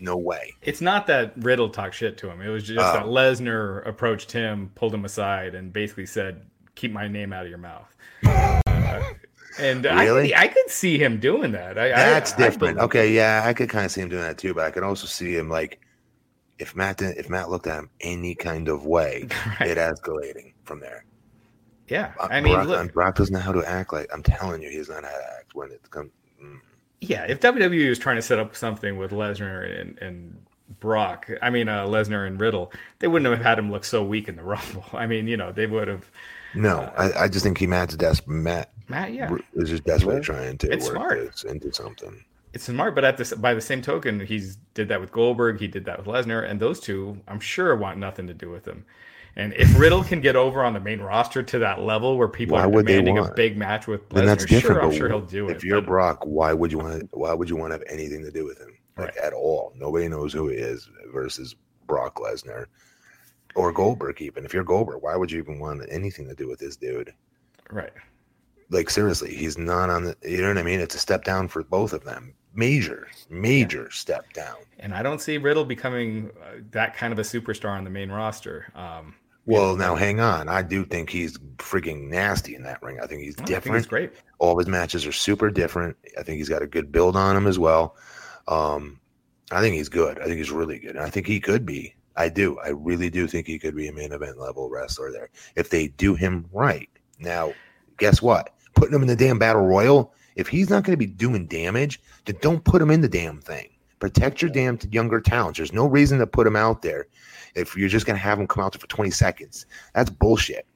No way. It's not that Riddle talked shit to him. It was just that Lesnar approached him, pulled him aside, and basically said, "Keep my name out of your mouth." And really? I could see him doing that. That's different. Okay, yeah, I could kind of see him doing that too, but I could also see him like if Matt looked at him any kind of way, right, it escalating from there. Yeah, I mean, Brock doesn't know how to act. Like I'm telling you, he's not how to act when it comes. Yeah, if WWE was trying to set up something with Lesnar and Brock, I mean Lesnar and Riddle, they wouldn't have had him look so weak in the Rumble. I mean, you know, they would have. No, I just think Matt yeah, is just desperately trying to work this into something. It's smart, but by the same token, he's did that with Goldberg, he did that with Lesnar, and those two, I'm sure, want nothing to do with him. And if Riddle can get over on the main roster to that level where people are demanding a big match with Lesnar, sure, I'm sure he'll do it. If you're Brock, why would you want to have anything to do with him, like, at all? Nobody knows who he is versus Brock Lesnar. Or Goldberg, even. If you're Goldberg, why would you even want anything to do with this dude? Right. Like, seriously, he's not on the... You know what I mean? It's a step down for both of them. Major step down. And I don't see Riddle becoming that kind of a superstar on the main roster. Well, now, hang on. I do think he's freaking nasty in that ring. I think he's different. I think he's great. All of his matches are super different. I think he's got a good build on him as well. I think he's good. I think he's really good. And I think he could be. I do. I really do think he could be a main event level wrestler there if they do him right. Now, guess what? Putting him in the damn battle royal, if he's not going to be doing damage, then don't put him in the damn thing. Protect your damn younger talents. There's no reason to put him out there if you're just going to have him come out there for 20 seconds. That's bullshit.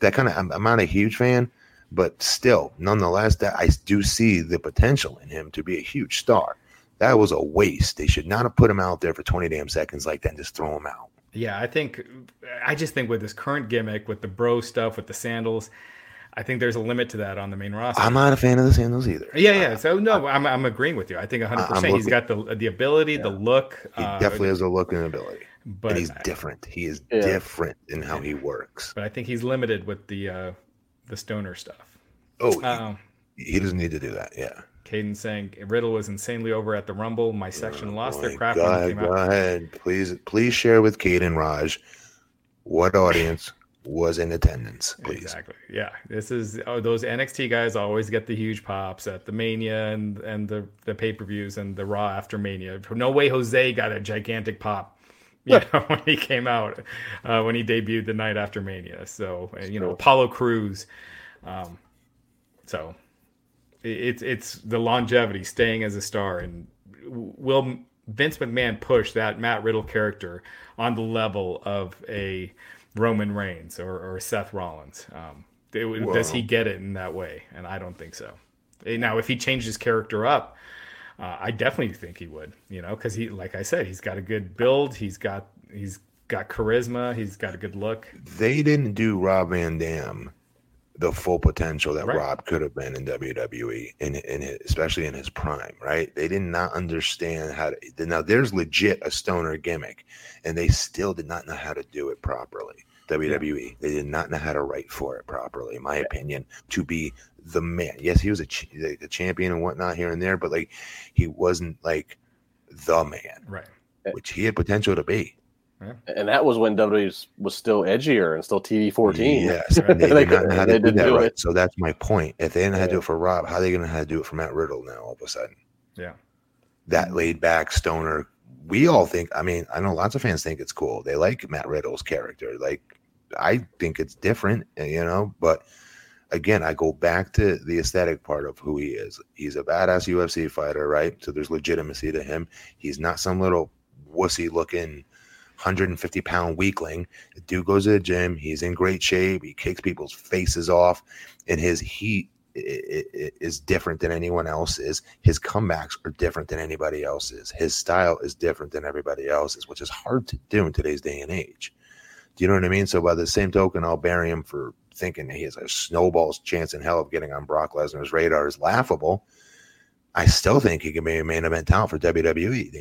That kind of, I'm not a huge fan, but still, nonetheless, that I do see the potential in him to be a huge star. That was a waste. They should not have put him out there for 20 damn seconds like that and just throw him out. Yeah, I just think with this current gimmick, with the bro stuff, with the sandals, I think there's a limit to that on the main roster. I'm not a fan of the sandals either. Yeah. So, no, I'm agreeing with you. I think 100% he's got the ability, the look. He definitely has the look and ability. But he's different. He is different in how he works. But I think he's limited with the stoner stuff. Oh, he doesn't need to do that, yeah. Kayden saying Riddle was insanely over at the Rumble. My section lost their crap. Go ahead. Please share with Kayden, Raj, what audience was in attendance, please. Exactly. Yeah. This is those NXT guys always get the huge pops at the Mania and the pay-per-views and the Raw after Mania. No way Jose got a gigantic pop when he came out, when he debuted the night after Mania. So, you know, Apollo Crews. So... It's the longevity, staying as a star, and will Vince McMahon push that Matt Riddle character on the level of a Roman Reigns or Seth Rollins? Does he get it in that way? And I don't think so. Now, if he changed his character up, I definitely think he would. You know, because he, like I said, he's got a good build. He's got charisma. He's got a good look. They didn't do Rob Van Dam the full potential that Rob could have been in WWE, in his, especially in his prime, right? They did not understand how to... Now, there's legit a stoner gimmick, and they still did not know how to do it properly. WWE, they did not know how to write for it properly, in my opinion, to be the man. Yes, he was a champion and whatnot here and there, but like he wasn't like the man, right? Which he had potential to be. And that was when WWE was still edgier and still TV-14. Yes. They didn't know how to do that, right? So that's my point. If they didn't know how to do it for Rob, how are they going to know how to do it for Matt Riddle now all of a sudden? Yeah. That laid-back stoner, we all think, I mean, I know lots of fans think it's cool. They like Matt Riddle's character. Like, I think it's different, you know, but again, I go back to the aesthetic part of who he is. He's a badass UFC fighter, right? So there's legitimacy to him. He's not some little wussy-looking 150-pound weakling. The dude goes to the gym. He's in great shape. He kicks people's faces off, and his heat is different than anyone else's. His comebacks are different than anybody else's. His style is different than everybody else's, which is hard to do in today's day and age. Do you know what I mean? So by the same token, I'll bury him for thinking he has a snowball's chance in hell of getting on Brock Lesnar's radar is laughable. I still think he can be a main event talent for WWE.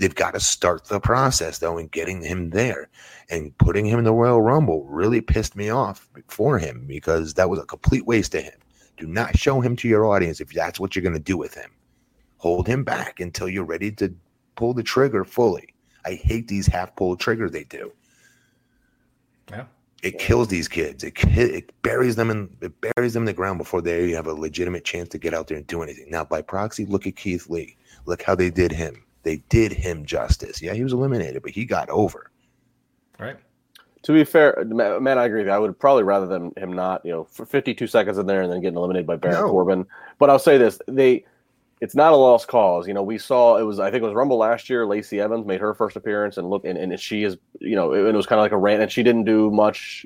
They've got to start the process, though, in getting him there. And putting him in the Royal Rumble really pissed me off for him, because that was a complete waste of him. Do not show him to your audience if that's what you're going to do with him. Hold him back until you're ready to pull the trigger fully. I hate these half-pull triggers they do. Yeah. It kills these kids. It buries them in the ground before they have a legitimate chance to get out there and do anything. Now, by proxy, look at Keith Lee. Look how they did him. They did him justice. Yeah, he was eliminated, but he got over. Right. To be fair, man, I agree with you. I would probably rather than him not, for 52 seconds in there and then getting eliminated by Baron Corbin. But I'll say this. It's not a lost cause. We saw it was Rumble last year. Lacey Evans made her first appearance and and she is, it was kind of like a rant and she didn't do much.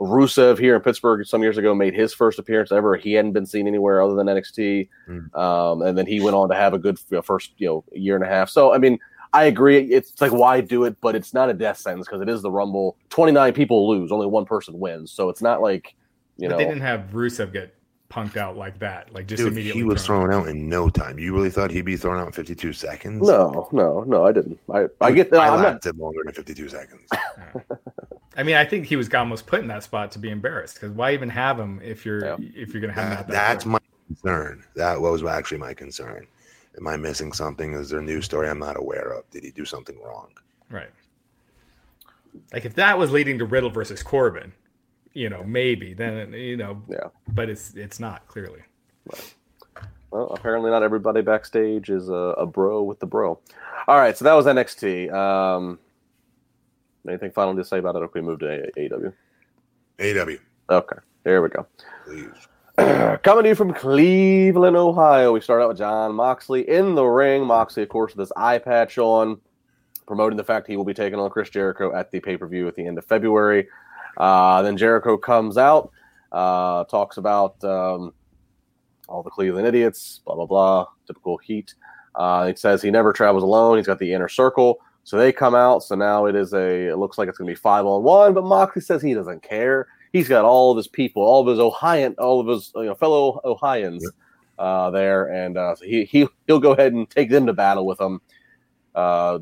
Rusev here in Pittsburgh some years ago made his first appearance ever. He hadn't been seen anywhere other than NXT. And then he went on to have a good first year and a half. So, I mean, I agree. It's like, why do it? But it's not a death sentence because it is the Rumble. 29 people lose. Only one person wins. So it's not like, But they didn't have Rusev get punked out like that. Like, just dude, immediately. He was thrown out in no time. You really thought he'd be thrown out in 52 seconds? No, I didn't. I get that. I laughed him longer than 52 seconds. I mean, I think he was almost put in that spot to be embarrassed, because why even have him if you're going to have him? That's my concern. That was actually my concern. Am I missing something? Is there a new story I'm not aware of? Did he do something wrong? Right. Like, if that was leading to Riddle versus Corbin, maybe then, but it's not clearly. Right. Well, apparently not everybody backstage is a bro with the bro. All right. So that was NXT. Anything final to say about it if we move to AEW? AEW. Okay. There we go. Please. Coming to you from Cleveland, Ohio, we start out with John Moxley in the ring. Moxley, of course, with his eye patch on, promoting the fact he will be taking on Chris Jericho at the pay-per-view at the end of February. Then Jericho comes out, talks about all the Cleveland idiots, blah, blah, blah, typical heat. It says he never travels alone. He's got the inner circle. So they come out. So now it looks like it's going to be 5-on-1, but Moxley says he doesn't care. He's got all of his people, all of his fellow Ohioans there. And so he'll go ahead and take them to battle with him.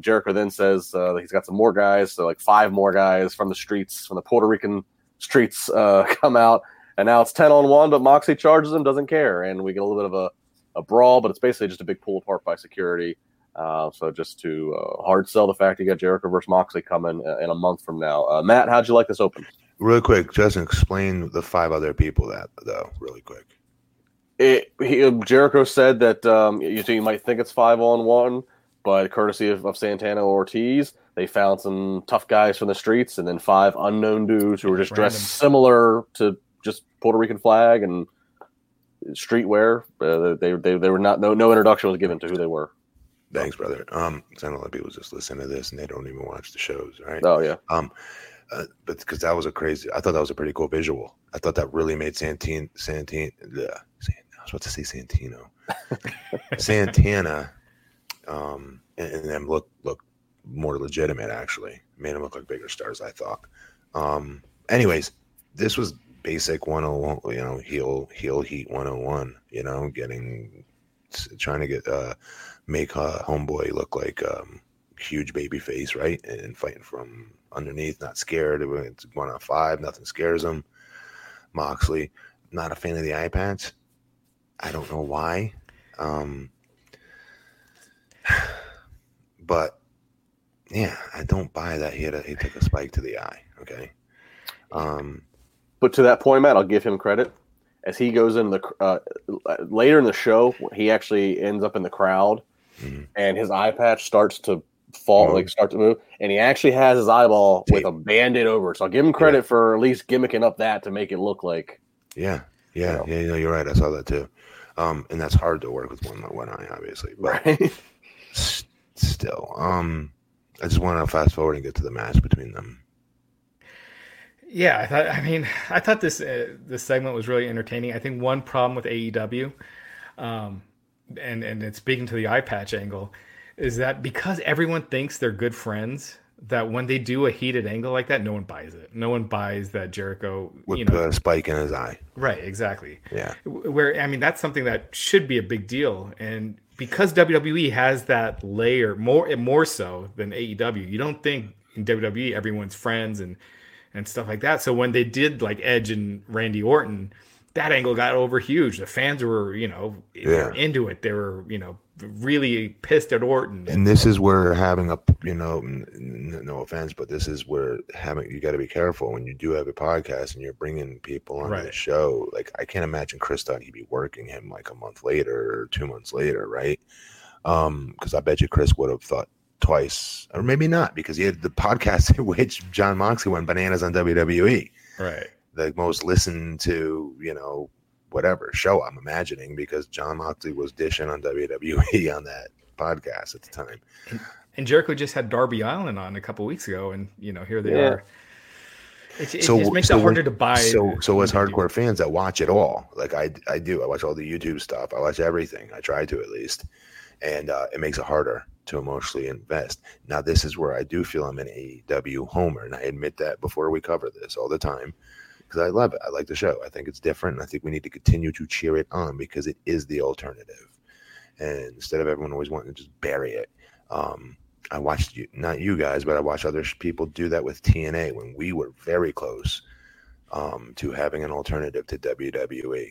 Jericho then says he's got some more guys. So like 5 more guys from the streets, from the Puerto Rican streets come out. And now it's 10-on-1, but Moxley charges him, doesn't care. And we get a little bit of a brawl, but it's basically just a big pull apart by security. So just to hard sell the fact you got Jericho versus Moxley coming in a month from now. Matt, how'd you like this open? Real quick, Justin, explain the 5 other people really quick. Jericho said that you might think it's 5-on-1, but courtesy of Santana Ortiz, they found some tough guys from the streets and then 5 unknown dudes who were just dressed similar to just Puerto Rican flag and streetwear. They were not no introduction was given to who they were. Thanks, brother. Because I know a lot of people just listen to this and they don't even watch the shows, right? Oh, yeah. But because that was I thought that was a pretty cool visual. I thought that really made Santana and them look more legitimate, actually. Made them look like bigger stars, I thought. Anyways, this was basic 101, heel heat 101, trying to get make homeboy look like huge baby face, right? And fighting from underneath, not scared. It's 1-on-5, nothing scares him. Moxley, not a fan of the eye patch. I don't know why, but yeah, I don't buy that he took a spike to the eye. Okay, but to that point, Matt, I'll give him credit. As he goes in later in the show, he actually ends up in the crowd, and his eye patch starts to fall, like start to move, and he actually has his eyeball with a band-aid over. So I'll give him credit for at least gimmicking up that to make it look like. Yeah. No, you're right. I saw that too. And that's hard to work with one eye, obviously. But still, I just want to fast forward and get to the match between them. Yeah, I thought this segment was really entertaining. I think one problem with AEW, and it's speaking to the eye patch angle, is that because everyone thinks they're good friends, that when they do a heated angle like that, no one buys it. No one buys that Jericho with a spike in his eye. Right, exactly. Yeah. Where, I mean, that's something that should be a big deal, and because WWE has that layer more so than AEW, you don't think in WWE everyone's friends and stuff like that. So when they did like Edge and Randy Orton, that angle got over huge. The fans were, into it. They were, really pissed at Orton. And this is where having a, no offense, but this is where you got to be careful when you do have a podcast and you're bringing people on the show. Like, I can't imagine Chris thought he'd be working him like a month later or 2 months later, right? Because I bet you Chris would have thought twice, or maybe not, because he had the podcast in which John Moxley went bananas on WWE. Right. The most listened to, whatever show, I'm imagining, because John Moxley was dishing on WWE on that podcast at the time. And Jericho just had Darby Allin on a couple weeks ago, and here they are. It just makes it harder to buy. So as hardcore fans that watch it all, like I do, I watch all the YouTube stuff, I watch everything, I try to at least, and it makes it harder to emotionally invest. Now this is where I do feel I'm an AEW homer, and I admit that before we cover this all the time. Because I love it. I like the show. I think it's different. And I think we need to continue to cheer it on because it is the alternative. And instead of everyone always wanting to just bury it, I watched you, not you guys, but I watched other people do that with TNA when we were very close to having an alternative to WWE.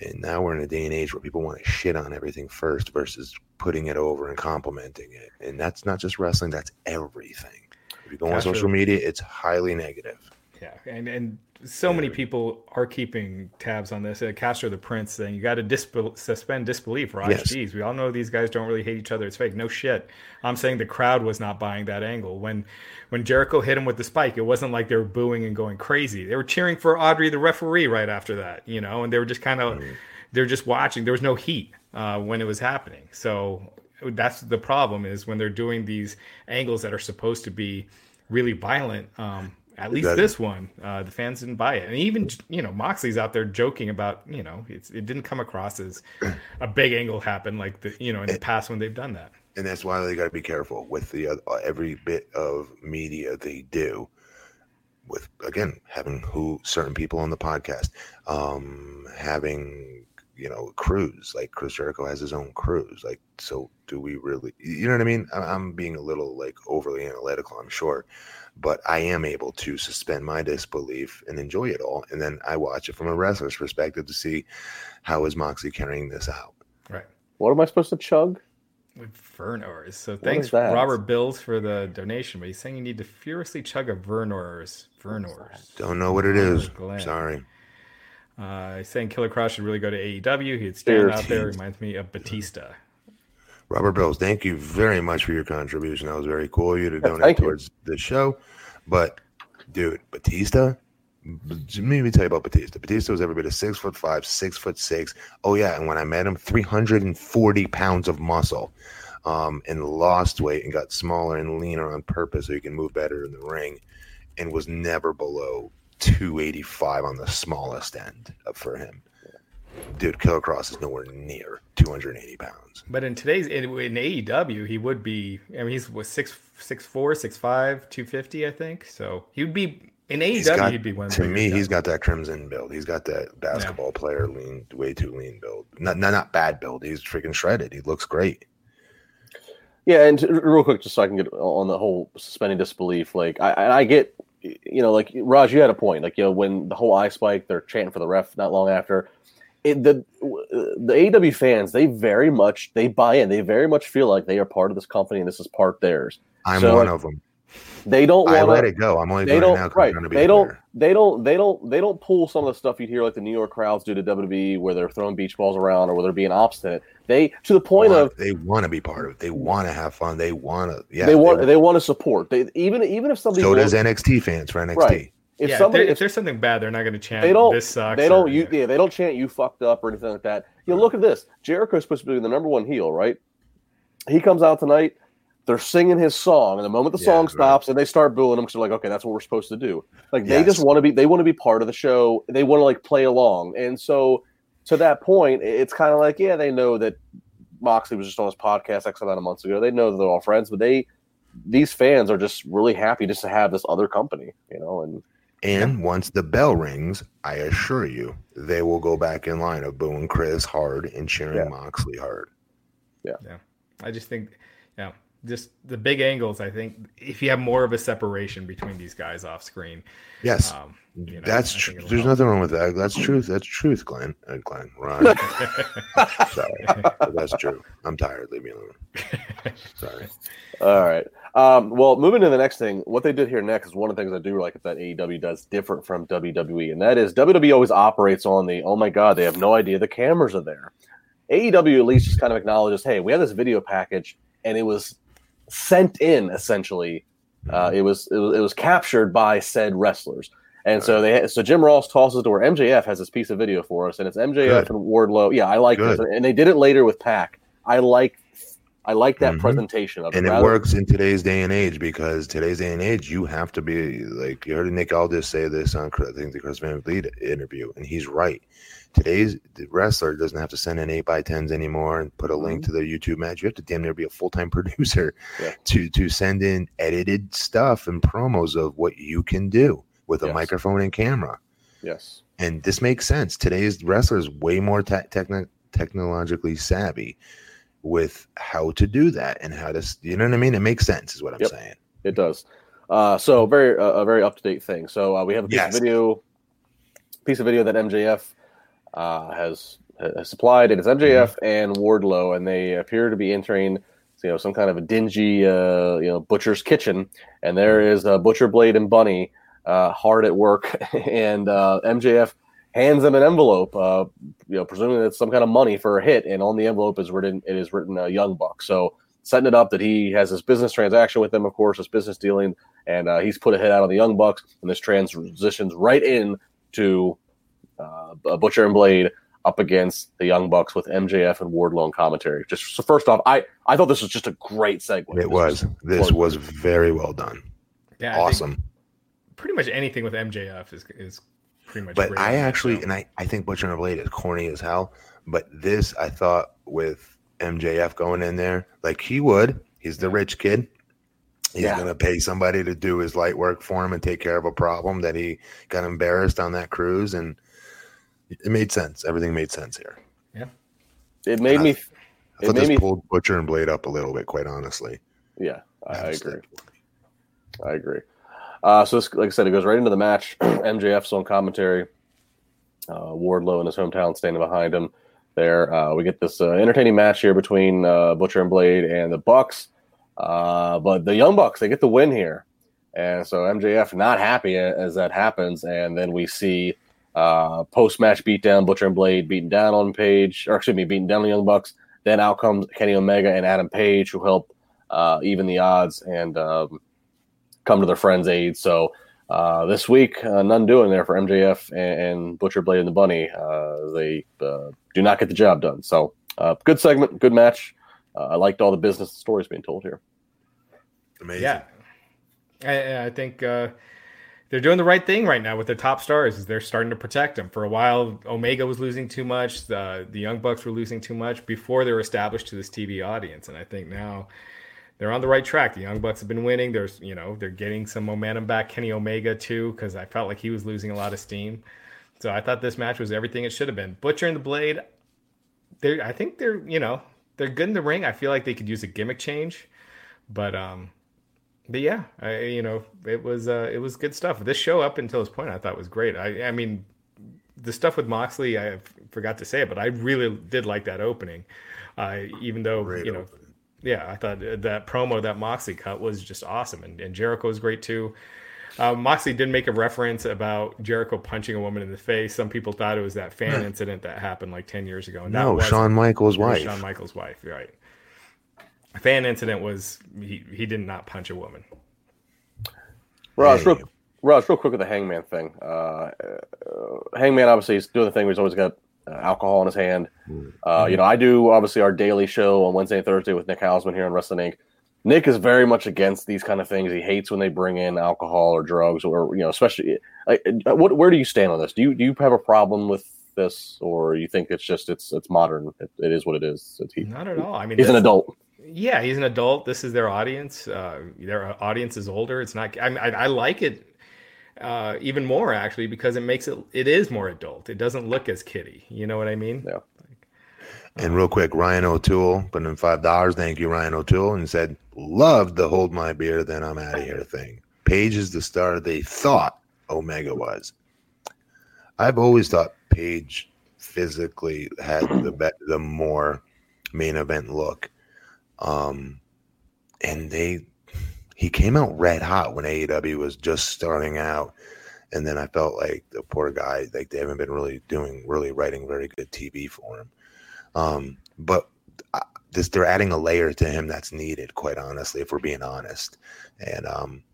And now we're in a day and age where people want to shit on everything first versus putting it over and complimenting it. And that's not just wrestling. That's everything. If you go on social media, it's highly negative. Yeah, and so many people are keeping tabs on this. Castro the Prince saying, you got to suspend disbelief, Raj. Yes. Geez, we all know these guys don't really hate each other. It's fake. No shit. I'm saying the crowd was not buying that angle. When Jericho hit him with the spike, it wasn't like they were booing and going crazy. They were cheering for Audrey the referee right after that, and they were just kind of they're just watching. There was no heat when it was happening. So that's the problem is when they're doing these angles that are supposed to be really violent, at least this one, the fans didn't buy it. And even, Moxley's out there joking about, it didn't come across as a big angle happened like, in the past when they've done that. And that's why they got to be careful with the every bit of media they do with, again, having certain people on the podcast, having, crews. Like Chris Jericho has his own crews. Like, so do we really, you know what I mean? I'm being a little like overly analytical, I'm sure. But I am able to suspend my disbelief and enjoy it all. And then I watch it from a wrestler's perspective to see how is Moxley carrying this out. Right. What am I supposed to chug? Vernors. So thanks, Robert Bills, for the donation. But he's saying you need to furiously chug a Vernors. Vernors. Don't know what it is. Sorry. He's saying Killer Cross should really go to AEW. He'd stand out there. Reminds me of Batista. Robert Bills, thank you very much for your contribution. That was very cool of you to donate towards the show. But, dude, Batista? Let me tell you about Batista. Batista was every bit of 6'5", 6'6". Oh, yeah, and when I met him, 340 pounds of muscle and lost weight and got smaller and leaner on purpose so he can move better in the ring and was never below 285 on the smallest end for him. Dude, Killer Cross is nowhere near 280 pounds. But in AEW, he would be. I mean, he's 6'4", 6'5", 250, I think. So he would be in AEW. He'd be one. To me, he's got that Crimson build. He's got that basketball player lean, way too lean build. Not bad build. He's freaking shredded. He looks great. Yeah, and real quick, just so I can get on the whole suspending disbelief. Like I get, like Raj, you had a point. Like when the whole eye spike, they're chanting for the ref not long after. The AEW fans, they buy in. They very much feel like they are part of this company and this is part theirs. I'm one of them. They don't want to let it go. I'm only doing it now because I'm trying to be fair. They don't pull some of the stuff you'd hear like the New York crowds do to WWE, where they're throwing beach balls around or where they're being obstinate. They want to be part of it. They want to have fun. They want to support. Even if somebody does NXT fans for NXT. Right. If there's something bad, they're not going to chant. This sucks. They don't chant you fucked up or anything like that. You look at this. Jericho's supposed to be the number one heel, right? He comes out tonight. They're singing his song, and the moment the song stops, and they start booing him because they're like, "Okay, that's what we're supposed to do." Like they just want to be. They want to be part of the show. They want to like play along. And so, to that point, it's kind of like, yeah, they know that Moxley was just on his podcast X amount of months ago. They know that they're all friends, but these fans are just really happy just to have this other company, you know, And once the bell rings, I assure you, they will go back in line of booing Chris hard and cheering Moxley hard. Yeah. I just think, just the big angles. I think if you have more of a separation between these guys off screen, yes, that's true. There's nothing wrong with that. That's truth. That's truth, Glenn, Ron. Sorry, but that's true. I'm tired. Leave me alone. Sorry. All right. Well, moving to the next thing, what they did here next is one of the things I do like that AEW does different from WWE, and that is WWE always operates on the, oh my God, they have no idea the cameras are there. AEW at least just kind of acknowledges, hey, we have this video package, and it was sent in, essentially. It was captured by said wrestlers. And so Jim Ross tosses it to where MJF has this piece of video for us, and it's MJF and Wardlow. Yeah, I like this. And they did it later with Pac. I like that presentation of it. And it works in today's day and age, because today's day and age, you have to be, like, you heard Nick Aldis say this on, I think, the Chris Van Vliet interview, and he's right. Today's wrestler doesn't have to send in 8x10s anymore and put a link to their YouTube match. You have to damn near be a full-time producer to send in edited stuff and promos of what you can do with a microphone and camera. Yes. And this makes sense. Today's wrestler is way more technologically savvy with how to do that and how to, you know what I mean? It makes sense is what I'm saying. It does. So a very up-to-date thing. So we have a piece of video that MJF has supplied, and it's MJF and Wardlow, and they appear to be entering, you know, some kind of a dingy, butcher's kitchen, and there is Butcher Blade and Bunny hard at work, and MJF hands them an envelope, presuming that's some kind of money for a hit, and on the envelope is written Young Bucks. So setting it up that he has this business transaction with them, of course, this business dealing, and he's put a hit out on the Young Bucks, and this transitions right in to Butcher and Blade up against the Young Bucks with MJF and Wardlow on commentary. Just so first off, I thought this was just a great segue. This was very well done. Yeah, awesome. Pretty much anything with MJF is pretty much. But I think Butcher and Blade is corny as hell. But this, I thought, with MJF going in there, like he's the rich kid. He's going to pay somebody to do his light work for him and take care of a problem that he got embarrassed on that cruise, and it made sense. Everything made sense here. Yeah. I thought this pulled Butcher and Blade up a little bit, quite honestly. Yeah, I agree. So this, like I said, it goes right into the match. MJF's on commentary. Wardlow in his hometown standing behind him there. We get this entertaining match here between Butcher and Blade and the Bucks. But the Young Bucks, they get the win here. And so MJF not happy as that happens. And then we see post-match beatdown, Butcher and Blade beating down the Young Bucks. Then out comes Kenny Omega and Adam Page, who help even the odds and come to their friends' aid. So this week, none doing there for MJF and Butcher, Blade, and the Bunny. They do not get the job done. So good segment, good match. I liked all the business stories being told here. Amazing. Yeah. I think they're doing the right thing right now with their top stars. Is they're starting to protect them. For a while, Omega was losing too much. The Young Bucks were losing too much before they were established to this TV audience. And I think now they're on the right track. The Young Bucks have been winning. There's, they're getting some momentum back. Kenny Omega, too, because I felt like he was losing a lot of steam. So I thought this match was everything it should have been. Butcher and the Blade, I think they're, they're good in the ring. I feel like they could use a gimmick change, but yeah, it was good stuff. This show up until this point, I thought was great. I mean, the stuff with Moxley, I forgot to say it, but I really did like that opening. Even though Yeah, I thought that promo that Moxley cut was just awesome, and Jericho was great too. Moxley did make a reference about Jericho punching a woman in the face. Some people thought it was that fan incident that happened like 10 years ago. And no, Shawn Michaels' wife. Shawn Michaels' wife, right. A fan incident was he did not punch a woman. Raj, real quick with the Hangman thing. Hangman, obviously, is doing the thing where he's always got alcohol in his hand. You know, I do, obviously, our daily show on Wednesday and Thursday with Nick Hausman here on Wrestling Inc. Nick is very much against these kind of things. He hates when they bring in alcohol or drugs, or you know, especially. Where do you stand on this? Do you have a problem with this, or you think it's just it's modern? It is what it is. Not at all. I mean, he's an adult. Yeah, he's an adult. This is their audience. Their audience is older. It's not. I like it even more actually because it makes it is more adult. It doesn't look as kiddie. You know what I mean? Yeah. And real quick, Ryan O'Toole put in $5. Thank you, Ryan O'Toole. And said, loved the hold my beer, then I'm out of here thing. Page is the star they thought Omega was. I've always thought Page physically had the more main event look. And he came out red hot when AEW was just starting out. And then I felt like the poor guy, like they haven't been really writing very good TV for him. But they're adding a layer to him that's needed, quite honestly, if we're being honest. And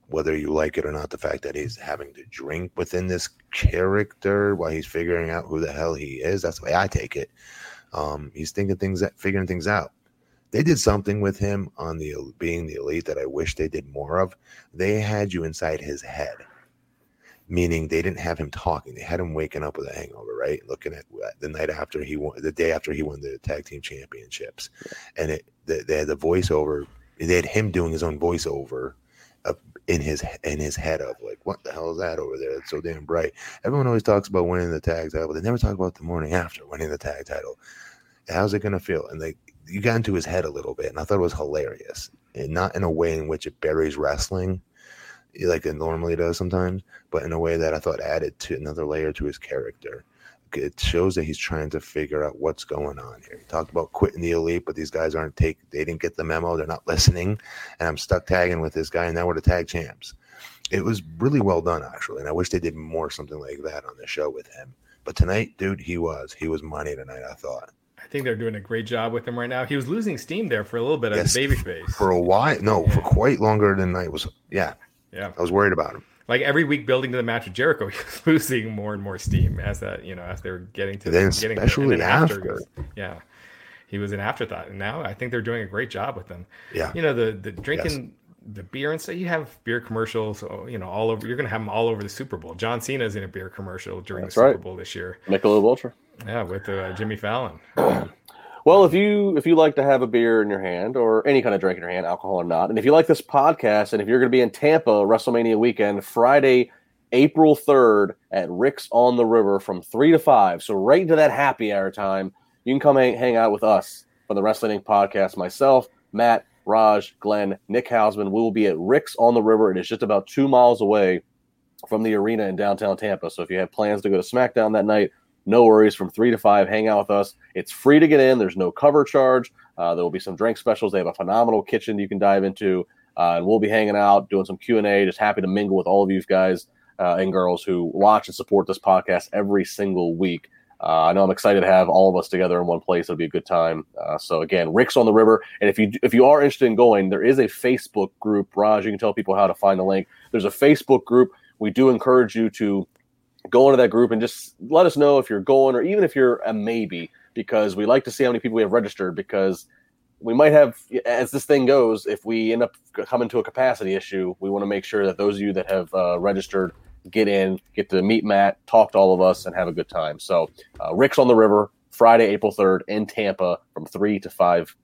whether you like it or not, the fact that he's having to drink within this character while he's figuring out who the hell he is, that's the way I take it. He's figuring things out. They did something with him on the being the elite that I wish they did more of. They had you inside his head, meaning they didn't have him talking. They had him waking up with a hangover, right? Looking at the day after he won the tag team championships. And they had the voiceover. They had him doing his own voiceover in his head of like, what the hell is that over there? It's so damn bright. Everyone always talks about winning the tag title, but they never talk about the morning after winning the tag title. How's it going to feel? And you got into his head a little bit, and I thought it was hilarious. And not in a way in which it buries wrestling, like it normally does sometimes, but in a way that I thought added to another layer to his character. It shows that he's trying to figure out what's going on here. He talked about quitting the elite, but these guys they didn't get the memo. They're not listening, and I'm stuck tagging with this guy, and now we're the tag champs. It was really well done, actually, and I wish they did more something like that on the show with him. But tonight, dude, he was money tonight, I thought. I think they're doing a great job with him right now. He was losing steam there for a little bit as babyface. For a while. No, yeah. For quite longer than I was. Yeah. Yeah, I was worried about him. Like every week, building to the match with Jericho, he was losing more and more steam as that, you know, as they were getting to then getting especially to, after. Yeah, he was an afterthought, and now I think they're doing a great job with him. Yeah, you know the drinking the beer and stuff. You have beer commercials, you know, all over. You're going to have them all over the Super Bowl. John Cena's in a beer commercial during the Super Bowl this year. Michelob Ultra. Yeah, with Jimmy Fallon. Well, if you like to have a beer in your hand or any kind of drink in your hand, alcohol or not, and if you like this podcast, and if you're going to be in Tampa WrestleMania weekend, Friday, April 3rd at Rick's on the River from 3 to 5, so right into that happy hour time, you can come hang out with us from the Wrestling Inc. podcast. Myself, Matt, Raj, Glenn, Nick Hausman, we will be at Rick's on the River. It is just about 2 miles away from the arena in downtown Tampa, so if you have plans to go to SmackDown that night, no worries, from 3 to 5, hang out with us. It's free to get in. There's no cover charge. There will be some drink specials. They have a phenomenal kitchen you can dive into. And we'll be hanging out, doing some Q&A, just happy to mingle with all of you guys and girls who watch and support this podcast every single week. I know I'm excited to have all of us together in one place. It'll be a good time. So, again, Rick's on the River. And if you are interested in going, there is a Facebook group. Raj, you can tell people how to find the link. There's a Facebook group. We do encourage you to go into that group and just let us know if you're going or even if you're a maybe, because we like to see how many people we have registered, because we might have, as this thing goes, if we end up coming to a capacity issue, we want to make sure that those of you that have registered get in, get to meet Matt, talk to all of us, and have a good time. So Rick's on the River, Friday, April 3rd in Tampa from 3 to 5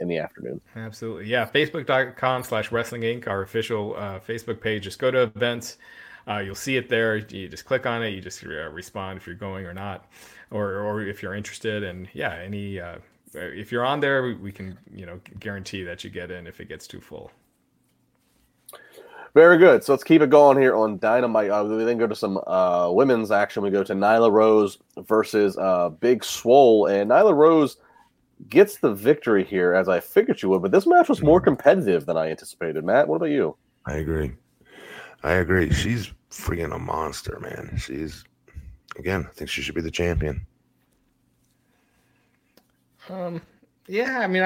in the afternoon. Absolutely. Yeah, Facebook.com/Wrestling Inc., our official Facebook page. Just go to events. You'll see it there. You just click on it. You just respond if you're going or not, or if you're interested. And yeah, if you're on there, we can guarantee that you get in if it gets too full. Very good. So let's keep it going here on Dynamite. We then go to some women's action. We go to Nyla Rose versus Big Swole, and Nyla Rose gets the victory here, as I figured she would, but this match was more competitive than I anticipated. Matt, what about you? I agree. She's freaking a monster, man. She's, again, I think she should be the champion. Yeah, I mean,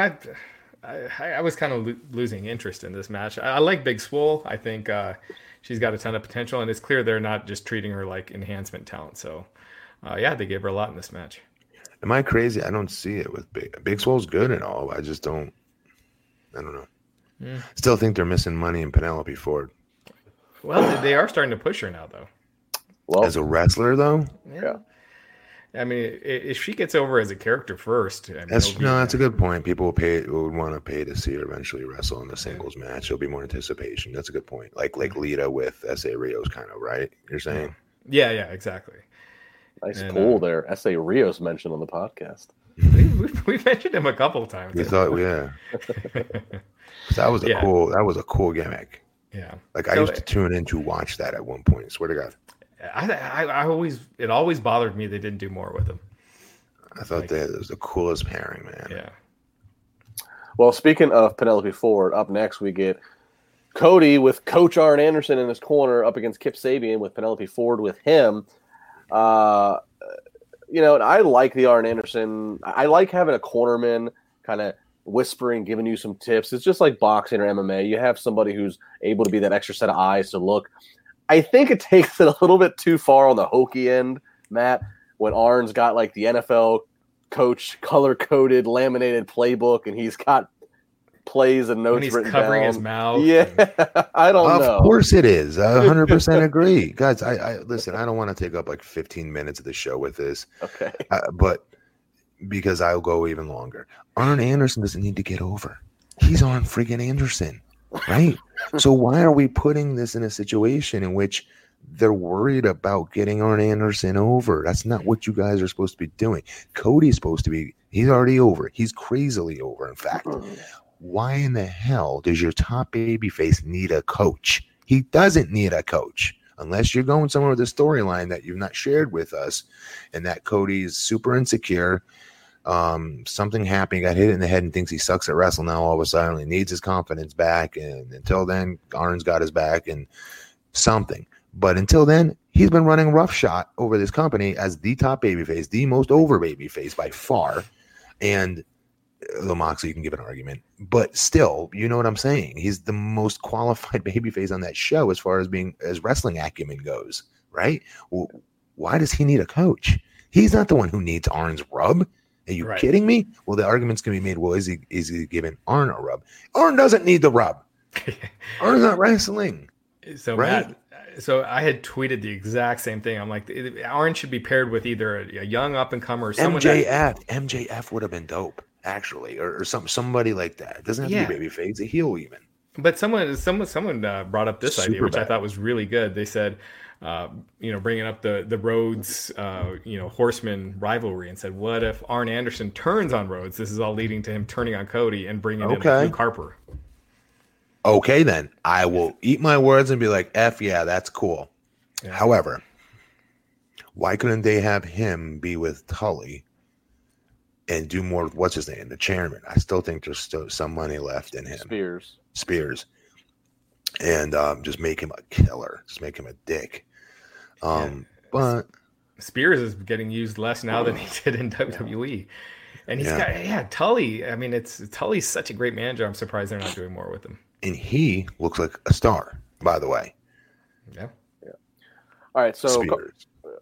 I was kind of losing interest in this match. I like Big Swole. I think she's got a ton of potential, and it's clear they're not just treating her like enhancement talent. So, yeah, they gave her a lot in this match. Am I crazy? I don't see it with Big Swole's good and all. I just don't. I don't know. Yeah. Still think they're missing money in Penelope Ford. Well, they are starting to push her now, though. Well, as a wrestler, though? Yeah. I mean, if she gets over as a character first, I mean, that's a good point. People will want to pay to see her eventually wrestle in the singles match. There'll be more anticipation. That's a good point. Like Lita with S.A. Rios, kind of, right? You're saying? Yeah, exactly. Nice pull there. S.A. Rios mentioned on the podcast. We mentioned him a couple times. We thought, yeah. That was a cool gimmick. Yeah. Like I used to tune in to watch that at one point. I swear to God. It always bothered me they didn't do more with him. I thought that was the coolest pairing, man. Yeah. Well, speaking of Penelope Ford, up next we get Cody with Coach Arn Anderson in his corner up against Kip Sabian with Penelope Ford with him. And I like the Arn Anderson. I like having a cornerman kind of whispering, giving you some tips. It's just like boxing or MMA. You have somebody who's able to be that extra set of eyes to look. I think it takes it a little bit too far on the hokey end, Matt, when Arn's got like the NFL coach color-coded laminated playbook and he's got plays and notes written down. He's covering his mouth. Yeah, I don't know. Of course it is. I 100% agree. Guys, I listen, I don't want to take up like 15 minutes of the show with this. Okay. But because I'll go even longer. Arn Anderson doesn't need to get over. He's Arn freaking Anderson. Right. So why are we putting this in a situation in which they're worried about getting Arn Anderson over? That's not what you guys are supposed to be doing. Cody's supposed to be, he's already over. He's crazily over, in fact. Why in the hell does your top babyface need a coach? He doesn't need a coach unless you're going somewhere with a storyline that you've not shared with us and that Cody is super insecure. Something happened, got hit in the head and thinks he sucks at wrestling now all of a sudden. He needs his confidence back, and until then, Arn's got his back and something. But until then, he's been running roughshod over this company as the top babyface, the most over babyface by far. And Moxley, you can give an argument, but still, you know what I'm saying? He's the most qualified babyface on that show as far as being as wrestling acumen goes, right? Well, why does he need a coach? He's not the one who needs Arn's rub. Are you kidding me? Well, the argument's going to be made, well, is he giving Arn a rub? Arn doesn't need the rub. Arn's not wrestling. So, right? Matt, I had tweeted the exact same thing. I'm like, Arn should be paired with either a young up-and-comer or someone. MJF would have been dope, actually, or somebody like that. It doesn't have to be babyface, a heel even. But someone brought up this idea, which I thought was really good. They said, bringing up the Rhodes, Horseman rivalry, and said, what if Arn Anderson turns on Rhodes? This is all leading to him turning on Cody and bringing in Luke Harper. Okay, then I will eat my words and be like, "F yeah, that's cool." Yeah. However, why couldn't they have him be with Tully and do more with what's his name, the chairman? I still think there's still some money left in him. Spears. And just make him a killer. Just make him a dick. But Spears is getting used less now than he did in WWE. And he's got Tully. I mean, Tully's such a great manager. I'm surprised they're not doing more with him. And he looks like a star, by the way. Yeah. All right, so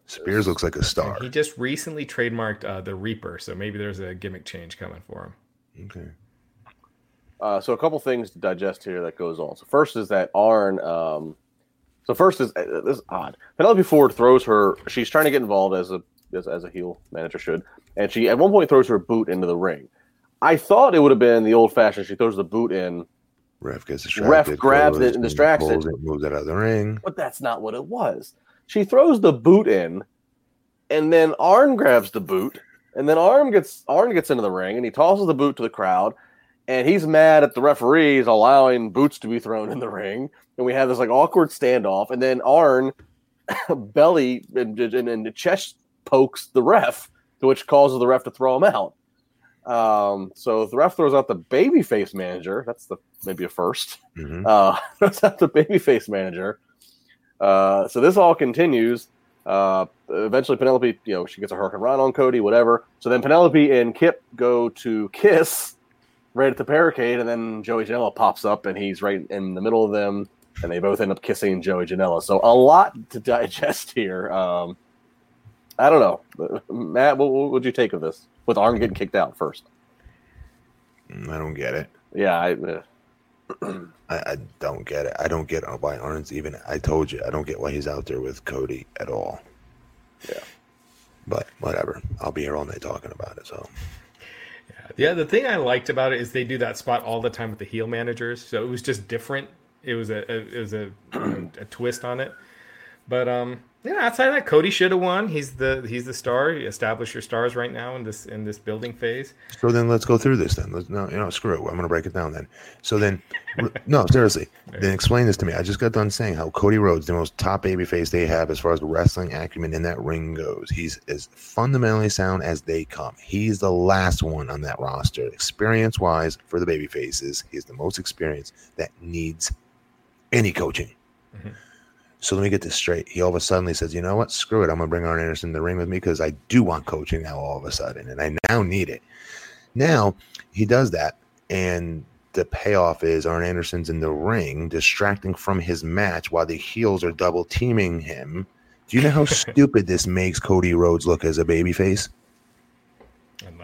Spears looks like a star. He just recently trademarked the Reaper, so maybe there's a gimmick change coming for him. Okay. So a couple things to digest here that goes on. So first is that Arn. This is odd. Penelope Ford throws her. She's trying to get involved as a heel manager should, and she at one point throws her boot into the ring. I thought it would have been the old fashioned. She throws the boot in. Ref gets distracted. Ref grabs it and distracts it. Moves it out of the ring. But that's not what it was. She throws the boot in, and then Arn grabs the boot, and then Arn gets into the ring, and he tosses the boot to the crowd. And he's mad at the referees allowing boots to be thrown in the ring. And we have this like awkward standoff. And then Arn belly and chest pokes the ref, which causes the ref to throw him out. So if the ref throws out the babyface manager, that's the maybe a first. Mm-hmm. Throws out the babyface manager. So this all continues. Eventually Penelope, she gets a hurricane run on Cody, whatever. So then Penelope and Kip go to kiss right at the barricade, and then Joey Janela pops up, and he's right in the middle of them, and they both end up kissing Joey Janela. So a lot to digest here. I don't know. Matt, what would you take of this? With Arn getting kicked out first. I don't get it. Yeah, I don't get it. I don't get why Arn's even. I told you, I don't get why he's out there with Cody at all. Yeah. But whatever. I'll be here all night talking about it. So. Yeah. The thing I liked about it is they do that spot all the time with the heel managers. So it was just different. It was a twist on it. But outside of that, Cody should have won. He's the star. You establish your stars right now in this building phase. So then let's go through this. Then screw it. I'm going to break it down. Then no, seriously. Then explain this to me. I just got done saying how Cody Rhodes, the most top babyface they have as far as the wrestling acumen in that ring goes. He's as fundamentally sound as they come. He's the last one on that roster, experience wise, for the babyfaces. He's the most experienced that needs any coaching. Mm-hmm. So let me get this straight. He all of a sudden says, you know what? Screw it. I'm going to bring Arn Anderson in the ring with me because I do want coaching now all of a sudden, and I now need it. Now he does that, and the payoff is Arn Anderson's in the ring distracting from his match while the heels are double-teaming him. Do you know how stupid this makes Cody Rhodes look as a babyface?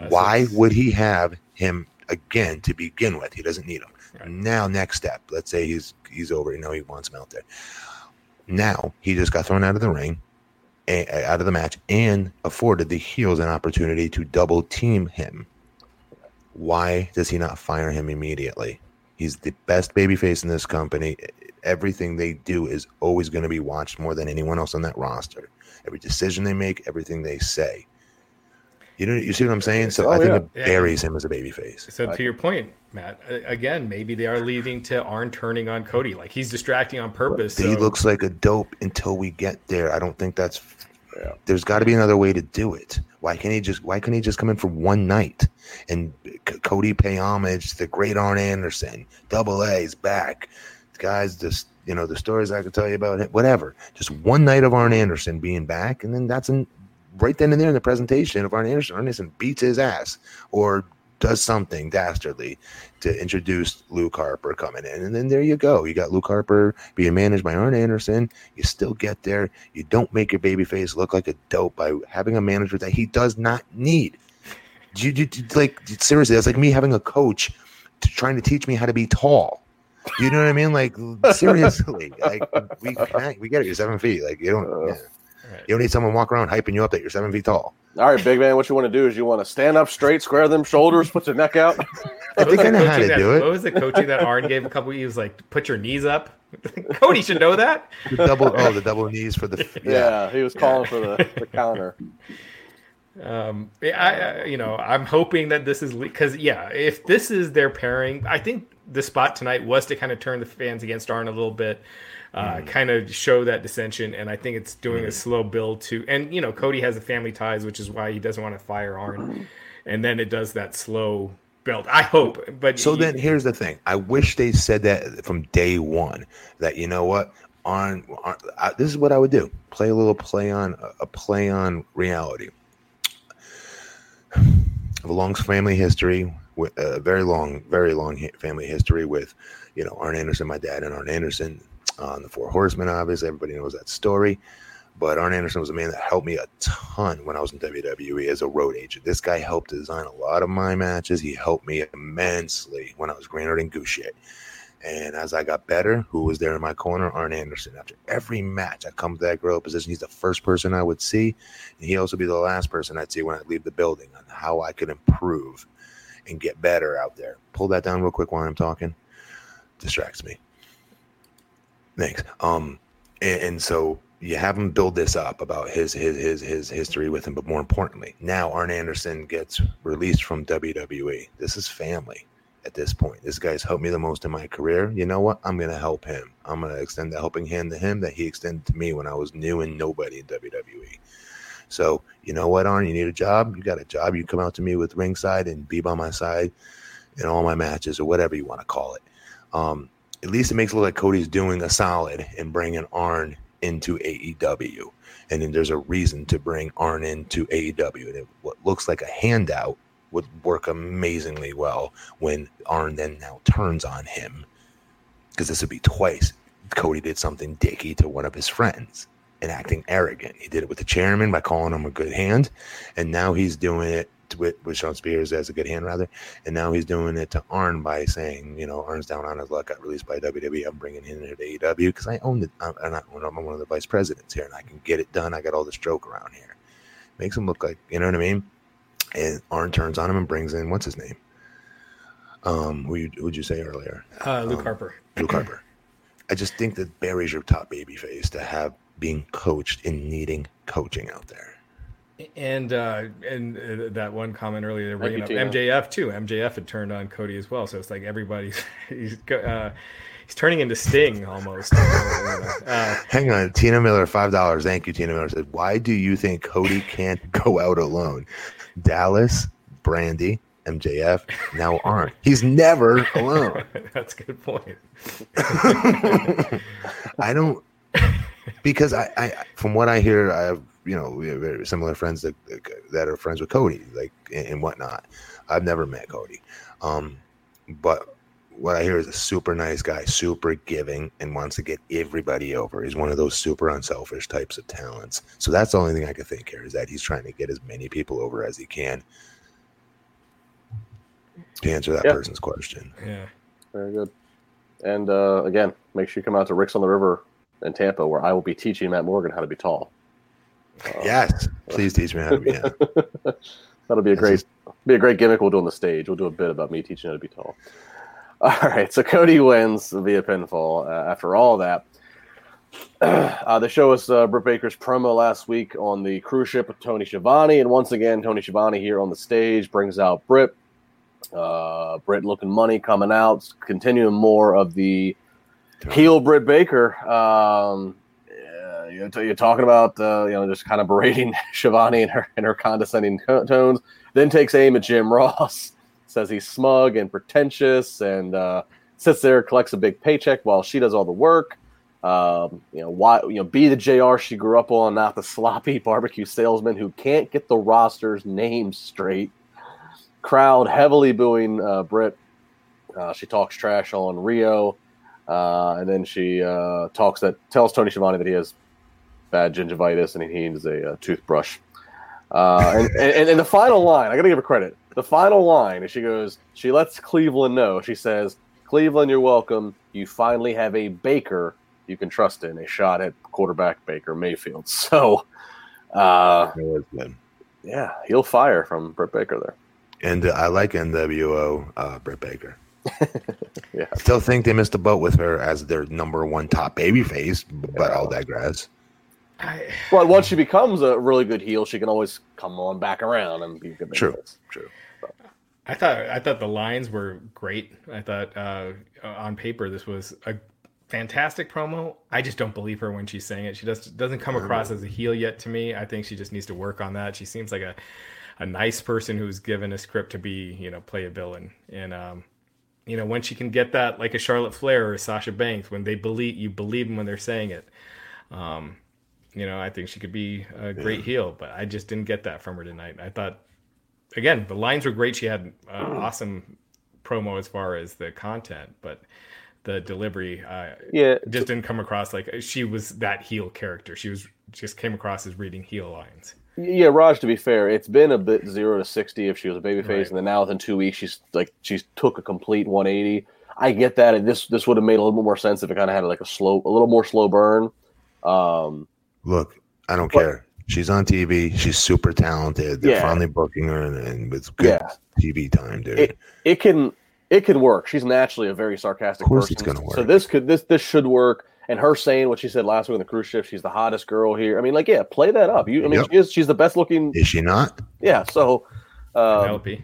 Why would he have him again to begin with? He doesn't need him. Right. Now, next step. Let's say he's over. You know, he wants him out there. Now he just got thrown out of the ring, out of the match, and afforded the heels an opportunity to double team him. Why does he not fire him immediately? He's the best babyface in this company. Everything they do is always going to be watched more than anyone else on that roster. Every decision they make, everything they say. You see what I'm saying? So I think it buries him as a babyface. So to your point, Matt, again, maybe they are leading to Arn turning on Cody. Like, he's distracting on purpose. He looks like a dope until we get there. I don't think that's – there's got to be another way to do it. Why can't he just come in for one night and Cody pay homage to the great Arn Anderson? Double A's back. Guys, just the stories I could tell you about it, whatever. Just one night of Arn Anderson being back, and then that's an – right then and there in the presentation of Arn Anderson beats his ass or does something dastardly to introduce Luke Harper coming in. And then there you go. You got Luke Harper being managed by Arn Anderson. You still get there. You don't make your babyface look like a dope by having a manager that he does not need. Seriously, that's like me having a coach trying to teach me how to be tall. You know what I mean? Like, seriously. Like, we get it. You're 7 feet. Like, you don't... Yeah. You don't need someone walking around hyping you up that you're 7 feet tall. All right, big man, what you want to do is you want to stand up straight, square them shoulders, put your neck out. I think I know how to do it. What was the coaching that Arn gave a couple of years? Like, put your knees up. Cody should know that. The double knees for the – Yeah, he was calling for the counter. I'm hoping that this is – because, if this is their pairing, I think the spot tonight was to kind of turn the fans against Arn a little bit. Kind of show that dissension, and I think it's doing a slow build to, and Cody has the family ties, which is why he doesn't want to fire Arn, and then it does that slow build. I hope, but then here's the thing: I wish they said that from day one. That Arn, this is what I would do: play a little play on reality. I have a long family history, with a very long family history with, Arn Anderson, my dad, and Arn Anderson. On the Four Horsemen, obviously, everybody knows that story. But Arn Anderson was a man that helped me a ton when I was in WWE as a road agent. This guy helped design a lot of my matches. He helped me immensely when I was Granard and Gouchier. And as I got better, who was there in my corner? Arn Anderson. After every match, I come to that grow position. He's the first person I would see. And he'd also be the last person I'd see when I leave the building on how I could improve and get better out there. Pull that down real quick while I'm talking. Distracts me. Thanks. And so you have him build this up about his history with him, but more importantly, now Arn Anderson gets released from WWE. This is family at this point. This guy's helped me the most in my career. You know what? I'm gonna help him. I'm gonna extend the helping hand to him that he extended to me when I was new and nobody in WWE. So you know what, Arn, you need a job? You got a job. You come out to me with ringside and be by my side in all my matches or whatever you want to call it. At least it makes it look like Cody's doing a solid in bringing Arn into AEW. And then there's a reason to bring Arn into AEW. And what looks like a handout would work amazingly well when Arn then now turns on him. Because this would be twice. Cody did something dicky to one of his friends and acting arrogant. He did it with the chairman by calling him a good hand. And now he's doing it with Sean Spears as a good hand, rather. And now he's doing it to Arn by saying, you know, Arn's down on his luck, got released by WWE. I'm bringing him into AEW because I own it. I'm one of the vice presidents here and I can get it done. I got all the stroke around here. Makes him look like, you know what I mean? And Arn turns on him and brings in, what's his name? Who'd you say earlier? Luke Harper. Luke Harper. I just think that Barry's your top babyface to have being coached and needing coaching out there. And that one comment earlier, bringing up MJF too. MJF had turned on Cody as well, so it's like everybody's he's turning into Sting almost. Hang on, Tina Miller, $5. Thank you, Tina Miller. Said, why do you think Cody can't go out alone? Dallas, Brandy, MJF, now Arn. He's never alone. That's a good point. Because from what I hear, I have, you know, we have very similar friends that are friends with Cody, like, and whatnot. I've never met Cody. But what I hear is a super nice guy, super giving, and wants to get everybody over. He's one of those super unselfish types of talents. So that's the only thing I could think here is that he's trying to get as many people over as he can to answer that person's question. Yeah. Very good. And again, make sure you come out to Rick's on the River in Tampa, where I will be teaching Matt Morgan how to be tall. Yes, please teach me how to be. Yeah. That'll be a great gimmick we'll do on the stage. We'll do a bit about me teaching how to be tall. All right, so Cody wins via pinfall. After all that, they show us Britt Baker's promo last week on the cruise ship with Tony Schiavone, and once again, Tony Schiavone here on the stage brings out Britt. Britt looking money coming out, continuing more of the heel Britt Baker. You're talking about just kind of berating Shivani and her condescending tones. Then takes aim at Jim Ross, says he's smug and pretentious, and sits there, collects a big paycheck while she does all the work. Be the JR she grew up on, not the sloppy barbecue salesman who can't get the roster's name straight. Crowd heavily booing Britt. She talks trash on Rio. And then she tells Tony Schiavone that he has bad gingivitis and he needs a toothbrush. And the final line, I got to give her credit. The final line is she lets Cleveland know. She says, Cleveland, you're welcome. You finally have a Baker you can trust in. A shot at quarterback Baker Mayfield. So, yeah, he'll fire from Britt Baker there. And I like NWO Britt Baker. Yeah. Still think they missed the boat with her as their number one top babyface, but I'll digress. Well, once she becomes a really good heel, she can always come on back around and be a good babyface. True. So. I thought the lines were great. I thought on paper this was a fantastic promo. I just don't believe her when she's saying it. She doesn't come across as a heel yet to me. I think she just needs to work on that. She seems like a nice person who's given a script to be, play a villain. And when she can get that, like a Charlotte Flair or Sasha Banks, when they believe them when they're saying it. I think she could be a great heel, but I just didn't get that from her tonight. I thought, again, the lines were great. She had awesome promo as far as the content, but the delivery just didn't come across like she was that heel character. She was just came across as reading heel lines. Yeah, Raj, to be fair, it's been a bit 0 to 60 if she was a babyface, right. And then now within 2 weeks she's took a complete 180. I get that, and this would have made a little bit more sense if it kind of had like a little more slow burn. Look, I don't care. She's on TV. She's super talented. They're finally booking her, and with good TV time, dude. It can work. She's naturally a very sarcastic person. Of course, it's gonna work. So this should work. And her saying what she said last week on the cruise ship, she's the hottest girl here. I mean, play that up. She's the best looking. Is she not? Yeah. So, Penelope.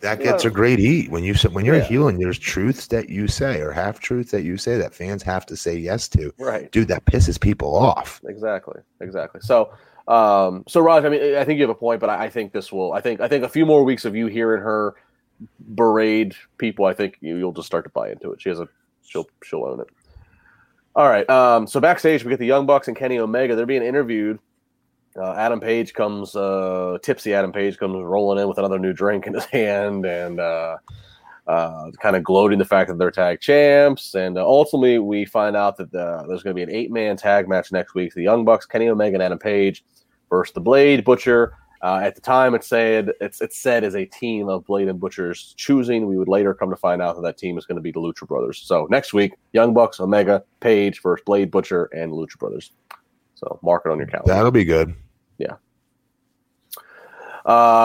That gets a great heat when you're a heel and there's truths that you say or half truths that you say that fans have to say yes to. Right, dude, that pisses people off. Exactly. So So Raj, I mean, I think you have a point, but I think this will, I think a few more weeks of you hearing her berate people, I think you'll just start to buy into it. She'll own it. All right. So backstage, we get the Young Bucks and Kenny Omega. They're being interviewed. Tipsy Adam Page comes rolling in with another new drink in his hand and kind of gloating the fact that they're tag champs. And ultimately, we find out that there's going to be an 8-man tag match next week. The Young Bucks, Kenny Omega, and Adam Page versus the Blade, Butcher. At the time, it's said as a team of Blade and Butcher's choosing. We would later come to find out that team is going to be the Lucha Brothers. So next week, Young Bucks, Omega, Page versus Blade, Butcher, and Lucha Brothers. So mark it on your calendar. That'll be good. Yeah.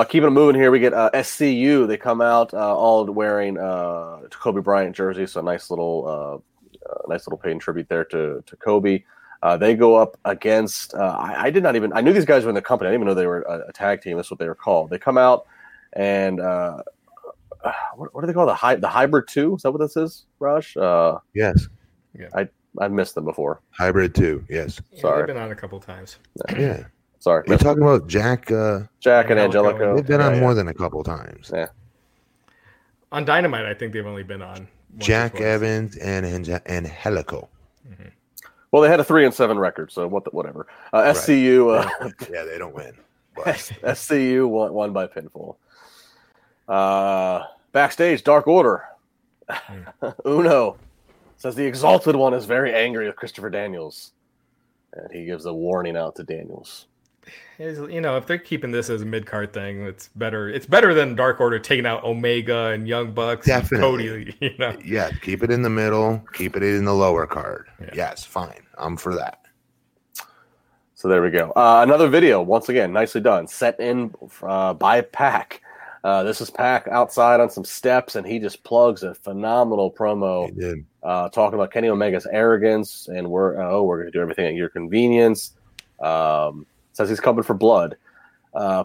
Keeping it moving here, we get SCU. They come out all wearing Kobe Bryant jersey. So nice little paying tribute there to Kobe. They go up against I knew these guys were in the company. I didn't even know they were a tag team. That's what they were called. They come out and what do they call the Hybrid 2? Is that what this is, Raj? Yes. Yeah. I've missed them before. Hybrid 2, yes. Yeah, sorry. They've been on a couple times. Yeah. Sorry. You're talking about Jack and Angelico. They've been on more than a couple times. Yeah. On Dynamite, I think they've only been on Jack Evans and Angelico. Mm-hmm. Well, they had a 3-7 record, so whatever. SCU. Right. Yeah, they don't win. SCU won by pinfall. Backstage, Dark Order. Uno says the Exalted One is very angry with Christopher Daniels, and he gives a warning out to Daniels. You know, if they're keeping this as a mid-card thing, it's better. It's better than Dark Order taking out Omega and Young Bucks. Definitely. And Cody. You know? Yeah, keep it in the middle. Keep it in the lower card. Yeah. Yes, fine. I'm for that. So there we go. Another video, once again, nicely done. Set in by Pac. This is Pac outside on some steps, and he just plugs a phenomenal promo. He did. Talking about Kenny Omega's arrogance, and we're going to do everything at your convenience. Says he's coming for blood.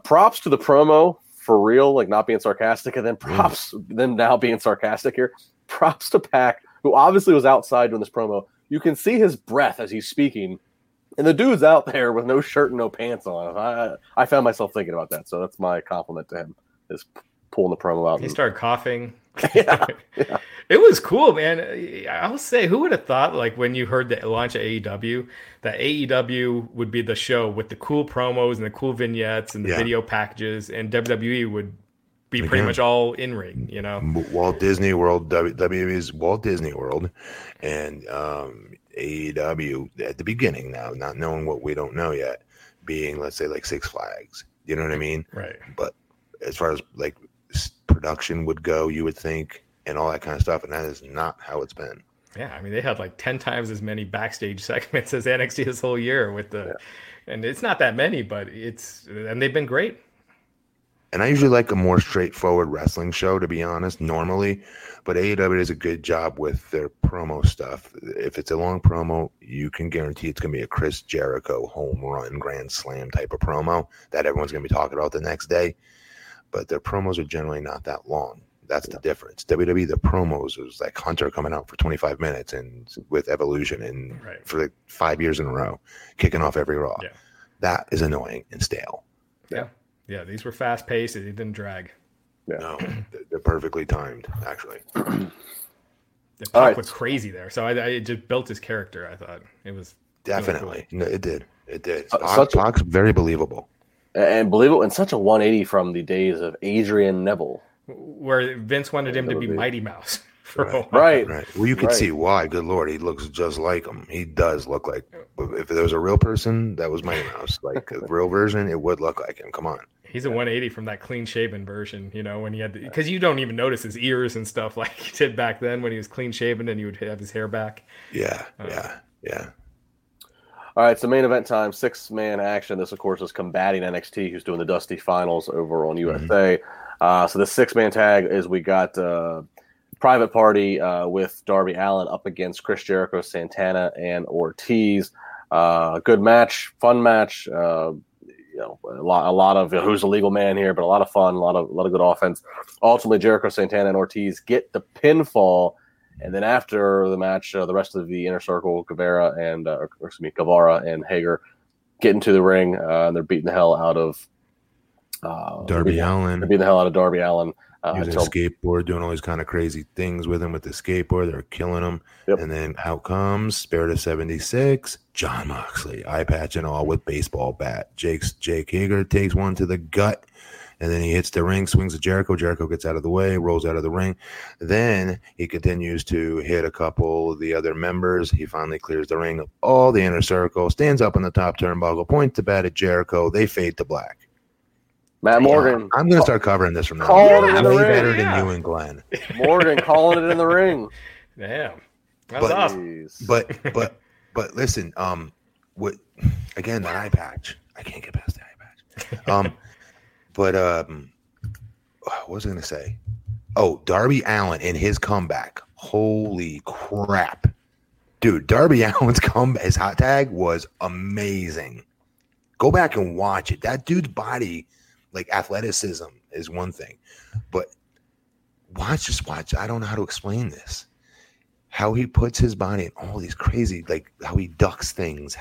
Props to the promo for real, like not being sarcastic, and then them now being sarcastic here. Props to Pac, who obviously was outside doing this promo. You can see his breath as he's speaking, and the dude's out there with no shirt and no pants on. I found myself thinking about that, so that's my compliment to him, is pulling the promo out. He started coughing. Yeah. It was cool, man. I'll say, who would have thought, like, when you heard the launch of AEW, that AEW would be the show with the cool promos and the cool vignettes and the video packages, and WWE would be pretty much all in ring, you know? Walt Disney World, WWE's Walt Disney World, and AEW at the beginning now, not knowing what we don't know yet, being, let's say, like Six Flags. You know what I mean? Right. But as far as, like, production would go, you would think, and all that kind of stuff, and that is not how it's been. Yeah, I mean, they had like 10 times as many backstage segments as NXT this whole year with the, and it's not that many, but and they've been great. And I usually like a more straightforward wrestling show, to be honest, normally, but AEW does a good job with their promo stuff. If it's a long promo, you can guarantee it's going to be a Chris Jericho home run, grand slam type of promo that everyone's going to be talking about the next day. But their promos are generally not that long. That's the difference. WWE, the promos was like Hunter coming out for 25 minutes and with Evolution and for like 5 years in a row, kicking off every Raw. Yeah. That is annoying and stale. Yeah. Yeah. These were fast paced and they didn't drag. Yeah. No, they're perfectly timed, actually. The Puck was crazy there. So I just built his character, I thought. It was definitely. Really cool. No, it did. Puck's very believable. And believable, and such a 180 from the days of Adrian Neville, where Vince wanted him to be Mighty Mouse. Right. Well, you could see why. Good Lord, he looks just like him. He does look like. If there was a real person that was Mighty Mouse, like a real version, it would look like him. Come on. He's a 180 from that clean-shaven version, you know, when he had because you don't even notice his ears and stuff like he did back then when he was clean-shaven and he would have his hair back. Yeah. All right, so main event time, 6-man action. This, of course, is combating NXT, who's doing the Dusty Finals over on USA. So the 6-man tag is we got Private Party with Darby Allin up against Chris Jericho, Santana, and Ortiz. Good match, fun match. You know, a lot of who's a legal man here, but a lot of fun, a lot of good offense. Ultimately, Jericho, Santana, and Ortiz get the pinfall. And then after the match, the rest of the Inner Circle, Guevara and Hager get into the ring, and they're beating the hell out of Darby Allin. They're beating the hell out of Darby Allin. Using a skateboard, doing all these kind of crazy things with him with the skateboard. They're killing him. Yep. And then out comes Spirit of 76, John Moxley, eye patch and all with baseball bat. Jake Hager takes one to the gut, and then he hits the ring, swings at Jericho. Jericho gets out of the way, rolls out of the ring. Then he continues to hit a couple of the other members. He finally clears the ring of all the inner circle, stands up on the top turnbuckle, points the bat at Jericho. They fade to black. Matt Morgan. I'm going to start covering this from now on. I'm way better than you and Glenn. Morgan calling it in the ring. Damn. That's awesome. But listen, again, that eye patch. I can't get past the eye patch. What was I going to say? Oh, Darby Allin in his comeback. Holy crap. Dude, Darby Allin's comeback, his hot tag was amazing. Go back and watch it. That dude's body... Like athleticism is one thing, but watch. I don't know how to explain this. How he puts his body in all these crazy, like how he ducks things,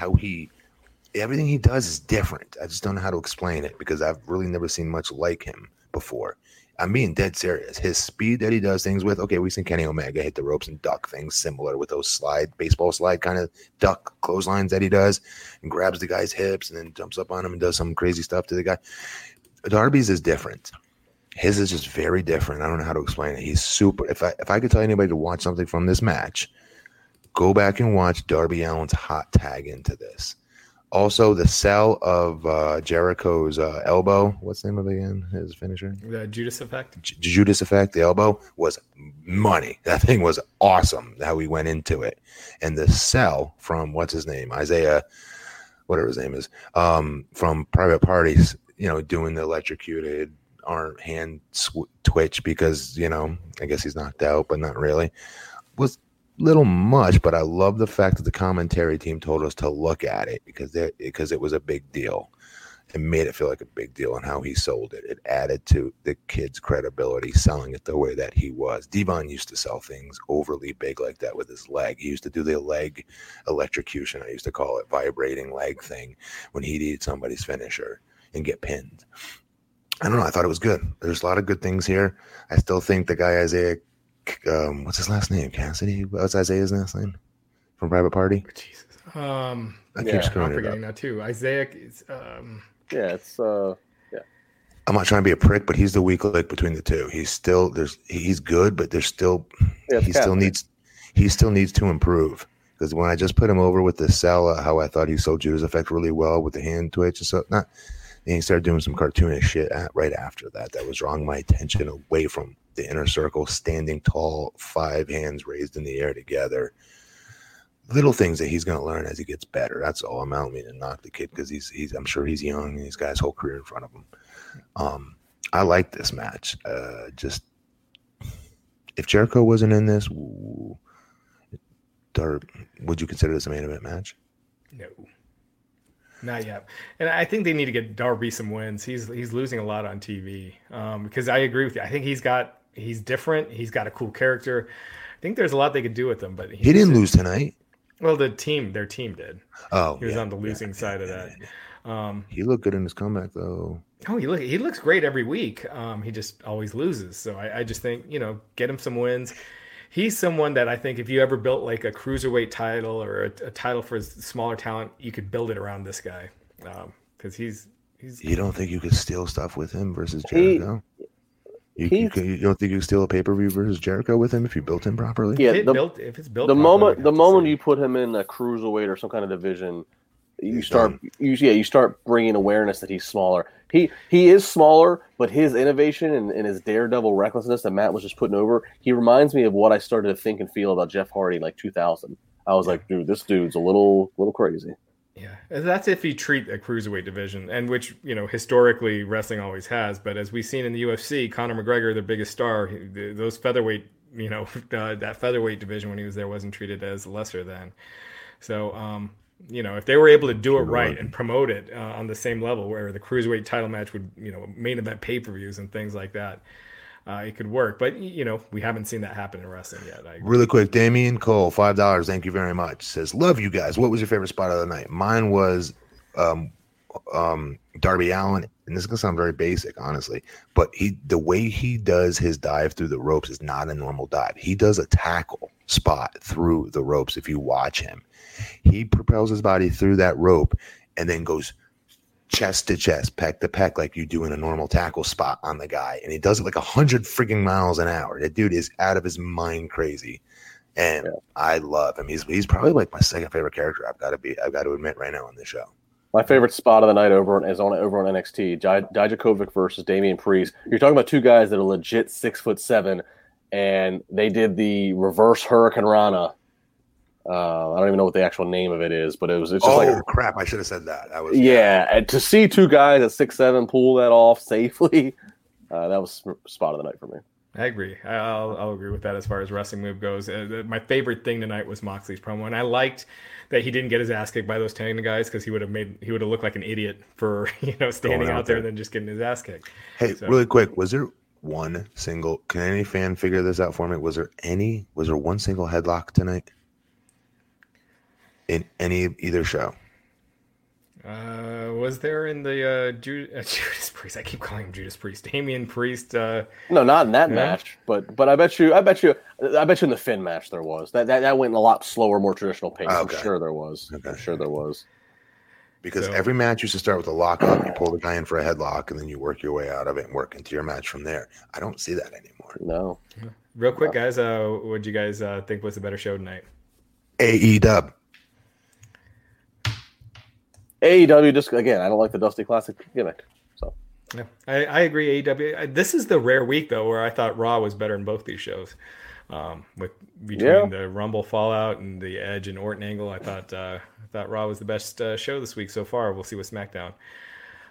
everything he does is different. I just don't know how to explain it because I've really never seen much like him before. I'm being dead serious. His speed that he does things with. Okay, we've seen Kenny Omega hit the ropes and duck things similar with those baseball slide kind of duck clotheslines that he does and grabs the guy's hips and then jumps up on him and does some crazy stuff to the guy. Darby's is different. His is just very different. I don't know how to explain it. He's super. If I could tell anybody to watch something from this match, go back and watch Darby Allin's hot tag into this. Also, the sell of Jericho's elbow. What's the name of it again? His finisher? The Judas Effect. Judas Effect. The elbow was money. That thing was awesome. How he went into it, and the sell from what's his name, Isaiah, whatever his name is, from Private Parties. You know, doing the electrocuted arm hand twitch because, you know, I guess he's knocked out, but not really. Was little much, but I love the fact that the commentary team told us to look at it because it was a big deal. It made it feel like a big deal on how he sold it. It added to the kid's credibility selling it the way that he was. Devon used to sell things overly big like that with his leg. He used to do the leg electrocution, I used to call it, vibrating leg thing when he needed somebody's finisher and get pinned. I don't know. I thought it was good. There's a lot of good things here. I still think the guy Isaiah, what's his last name? Cassidy? What's Isaiah's last name from Private Party? Jesus. I keep screwing it up. I'm forgetting that too. Isaiah. It's. I'm not trying to be a prick, but he's the weak link between the two. He's good, but there's still. Yeah, he still needs to improve. Because when I just put him over with the sell, how I thought he sold Judas Effect really well with the hand twitch and so not. And he started doing some cartoonish shit right after that. That was drawing my attention away from the inner circle, standing tall, five hands raised in the air together. Little things that he's going to learn as he gets better. That's all. I don't mean to knock the kid because I'm sure he's young and he's got his whole career in front of him. I like this match. Just if Jericho wasn't in this, would you consider this a main event match? No. Not yet. And I think they need to get Darby some wins. He's losing a lot on TV because I agree with you. I think he's different. He's got a cool character. I think there's a lot they could do with him. But he didn't lose tonight. Well, their team did. Oh, he was on the losing side of that. Yeah. He looked good in his comeback, though. Oh, he looks great every week. He just always loses. So I just think, you know, get him some wins. He's someone that I think if you ever built like a cruiserweight title or a title for smaller talent, you could build it around this guy because he's. You don't think you could steal stuff with him versus Jericho? You don't think you could steal a pay-per-view versus Jericho with him if you built him properly? Yeah, if it's built. The moment you put him in a cruiserweight or some kind of division, you start bringing awareness that he's smaller. He is smaller, but his innovation and his daredevil recklessness that Matt was just putting over, he reminds me of what I started to think and feel about Jeff Hardy in like 2000. I was like, dude, this dude's a little crazy. Yeah, that's if you treat a cruiserweight division, and which, you know, historically wrestling always has. But as we've seen in the UFC, Conor McGregor, their biggest star, those featherweight, you know, that featherweight division when he was there wasn't treated as lesser than. So, you know, if they were able to do it right and promote it on the same level where the cruiserweight title match would, you know, main event pay-per-views and things like that, it could work. But, you know, we haven't seen that happen in wrestling yet. Really quick, Damien Cole, $5. Thank you very much. Says, love you guys. What was your favorite spot of the night? Mine was Darby Allin, and this is gonna sound very basic, honestly, but the way he does his dive through the ropes is not a normal dive. He does a tackle spot through the ropes. If you watch him, he propels his body through that rope and then goes chest to chest, peck to peck, like you do in a normal tackle spot on the guy. And he does it like 100 freaking miles an hour. That dude is out of his mind crazy. And yeah. I love him. He's probably like my second favorite character. I've got to admit right now on this show. My favorite spot of the night over on NXT, Dijakovic versus Damien Priest. You're talking about two guys that are legit 6'7", and they did the reverse Hurricane Rana. I don't even know what the actual name of it is, but it's just crap! I should have said that. And to see two guys at 6'7" pull that off safely, that was spot of the night for me. I agree. I'll agree with that as far as wrestling move goes. My favorite thing tonight was Moxley's promo, and I liked that he didn't get his ass kicked by those Tana guys because he would have looked like an idiot for standing out there and then just getting his ass kicked. Hey, really quick, was there one single? Can any fan figure this out for me? Was there one single headlock tonight in either show? Was there in the Judas Priest? I keep calling him Judas Priest, Damien Priest. No, not in that match, but I bet you in the Finn match there was that went in a lot slower, more traditional pace. Okay. I'm sure there was. Okay. I'm sure there was. Because every match used to start with a lock up. You pull the guy in for a headlock, and then you work your way out of it and work into your match from there. I don't see that anymore. No. Yeah. Real quick, guys, what'd you guys think was the better show tonight? AEW. AEW, just again, I don't like the Dusty Classic gimmick. So, yeah, I agree. AEW. This is the rare week though where I thought Raw was better in both these shows. Between the Rumble fallout and the Edge and Orton angle, I thought Raw was the best show this week so far. We'll see with SmackDown.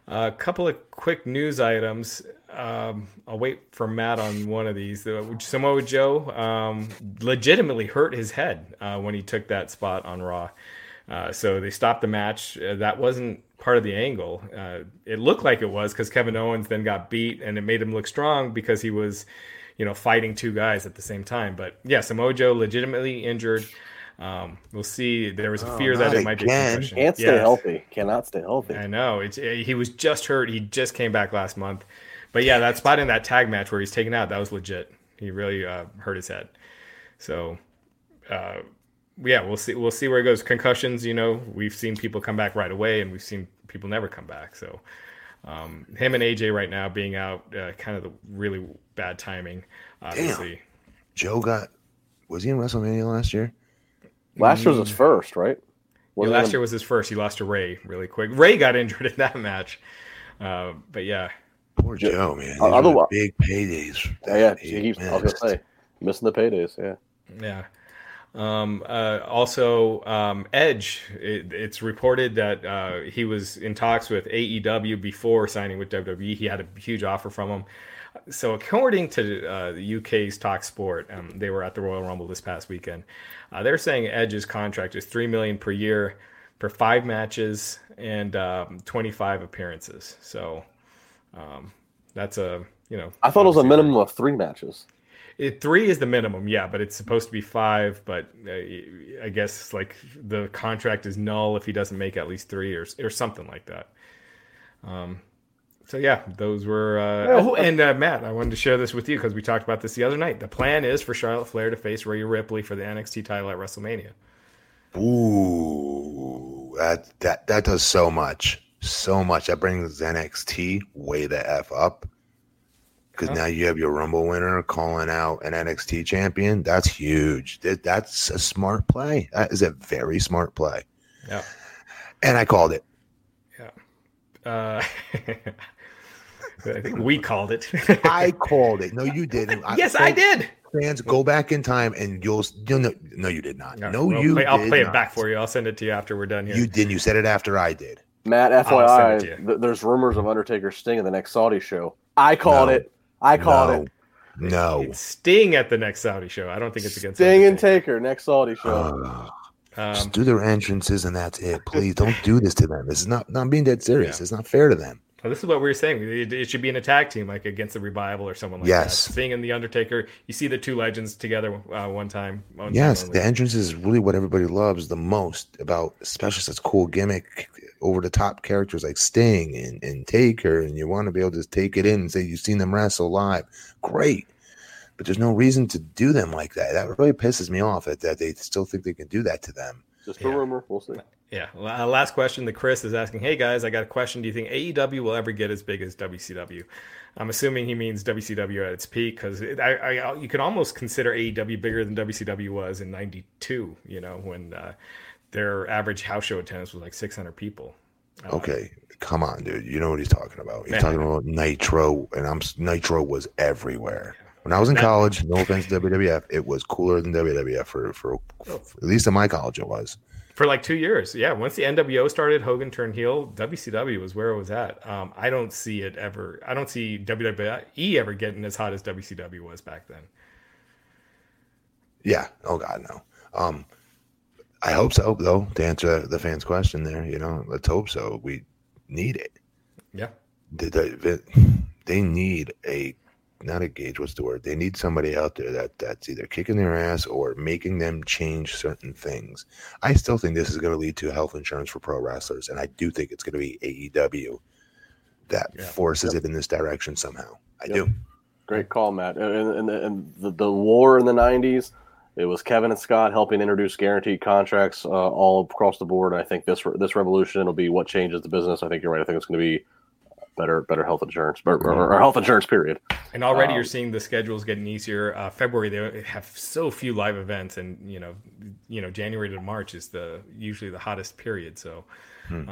A couple of quick news items. I'll wait for Matt on one of these. Samoa Joe legitimately hurt his head when he took that spot on Raw. So they stopped the match. That wasn't part of the angle. It looked like it was because Kevin Owens then got beat, and it made him look strong because he was, fighting two guys at the same time. But yeah, Samoa Joe legitimately injured. We'll see. There was a fear that it might be concussion. Can't stay healthy. Cannot stay healthy. I know. He was just hurt. He just came back last month. But yeah, that spot in that tag match where he's taken out, that was legit. He really hurt his head. So. Yeah, we'll see where it goes. Concussions, we've seen people come back right away, and we've seen people never come back. So him and AJ right now being out, kind of the really bad timing, obviously. Damn. Joe was he in WrestleMania last year? Last year was his first, right? Last year was his first. He lost to Ray really quick. Ray got injured in that match. But yeah. Poor Joe, man. Otherwise, big paydays. Yeah, I was going to say, missing the paydays, yeah. Yeah. Edge, it's reported that he was in talks with AEW before signing with WWE. He had a huge offer from them. So according to the UK's TalkSport, they were at the Royal Rumble this past weekend. They're saying Edge's contract is $3 million per year for 5 matches and 25 appearances. So that's I thought it was a minimum of 3 matches. 3 is the minimum, yeah, but it's supposed to be 5. But I guess like the contract is null if he doesn't make at least 3 or something like that. So yeah, those were. Matt, I wanted to share this with you because we talked about this the other night. The plan is for Charlotte Flair to face Rhea Ripley for the NXT title at WrestleMania. Ooh, that does so much, so much. That brings NXT way the f up. Because now you have your Rumble winner calling out an NXT champion. That's huge. That's a smart play. That is a very smart play. Yeah. And I called it. Yeah. I think we called it. I called it. No, you didn't. Yes, I did. Fans, go back in time and you'll know. No, you did not. No, I'll play it back for you. I'll send it to you after we're done here. You didn't. You said it after I did. Matt, FYI, there's rumors of Undertaker Sting in the next Saudi show. I called it. I called it. No. It's Sting at the next Saudi show. I don't think it's against Sting and Taker next Saudi show. Just do their entrances and that's it. Please don't do this to them. This is not being dead serious. Yeah. It's not fair to them. Well, this is what we were saying. It should be in a tag team, like against the Revival or someone like that. Sting and the Undertaker. You see the two legends together one time. One time only. The entrance is really what everybody loves the most about, especially such cool gimmick. over-the-top characters like Sting and Taker, and you want to be able to take it in and say you've seen them wrestle live. Great. But there's no reason to do them like that. That really pisses me off that they still think they can do that to them. Just a rumor. We'll see. Yeah. Last question to Chris is asking, hey, guys, I got a question. Do you think AEW will ever get as big as WCW? I'm assuming he means WCW at its peak, because you can almost consider AEW bigger than WCW was in 92, you know, when their average house show attendance was like 600 people. Okay, come on, dude. You know what he's talking about. He's talking about Nitro, and Nitro was everywhere. When I was in college, no offense to WWF, it was cooler than WWF for at least in my college it was. For like 2 years, yeah. Once the NWO started, Hogan turned heel. WCW was where it was at. I don't see it ever. I don't see WWE ever getting as hot as WCW was back then. Yeah. Oh God, no. I hope so, though. To answer the fans' question, there, you know, let's hope so. We need it. Yeah. They need a. Not a gauge, what's the word? They need somebody out there that's either kicking their ass or making them change certain things. I still think this is going to lead to health insurance for pro wrestlers, and I do think it's going to be AEW that forces it in this direction somehow. I do. Great call, Matt. And the war in the 90s, it was Kevin and Scott helping introduce guaranteed contracts all across the board. I think this revolution will be what changes the business. I think you're right. I think it's going to be better health insurance, or health insurance period. And already you're seeing the schedules getting easier. February, they have so few live events, and you know, January to March is usually the hottest period. So, you're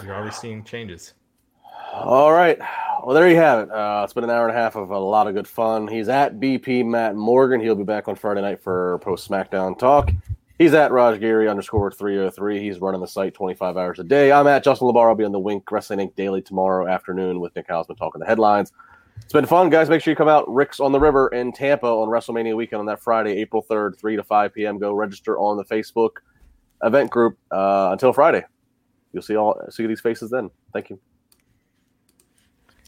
already seeing changes. All right. Well, there you have it. It's been an hour and a half of a lot of good fun. He's at BP Matt Morgan. He'll be back on Friday night for post SmackDown talk. He's at RajGeary_303. He's running the site 25 hours a day. I'm at Justin LaBar. I'll be on the Wink Wrestling Inc. daily tomorrow afternoon with Nick Hausman talking the headlines. It's been fun, guys. Make sure you come out. Rick's on the River in Tampa on WrestleMania weekend on that Friday, April 3rd, 3 to 5 p.m. Go register on the Facebook event group until Friday. You'll see these faces then. Thank you.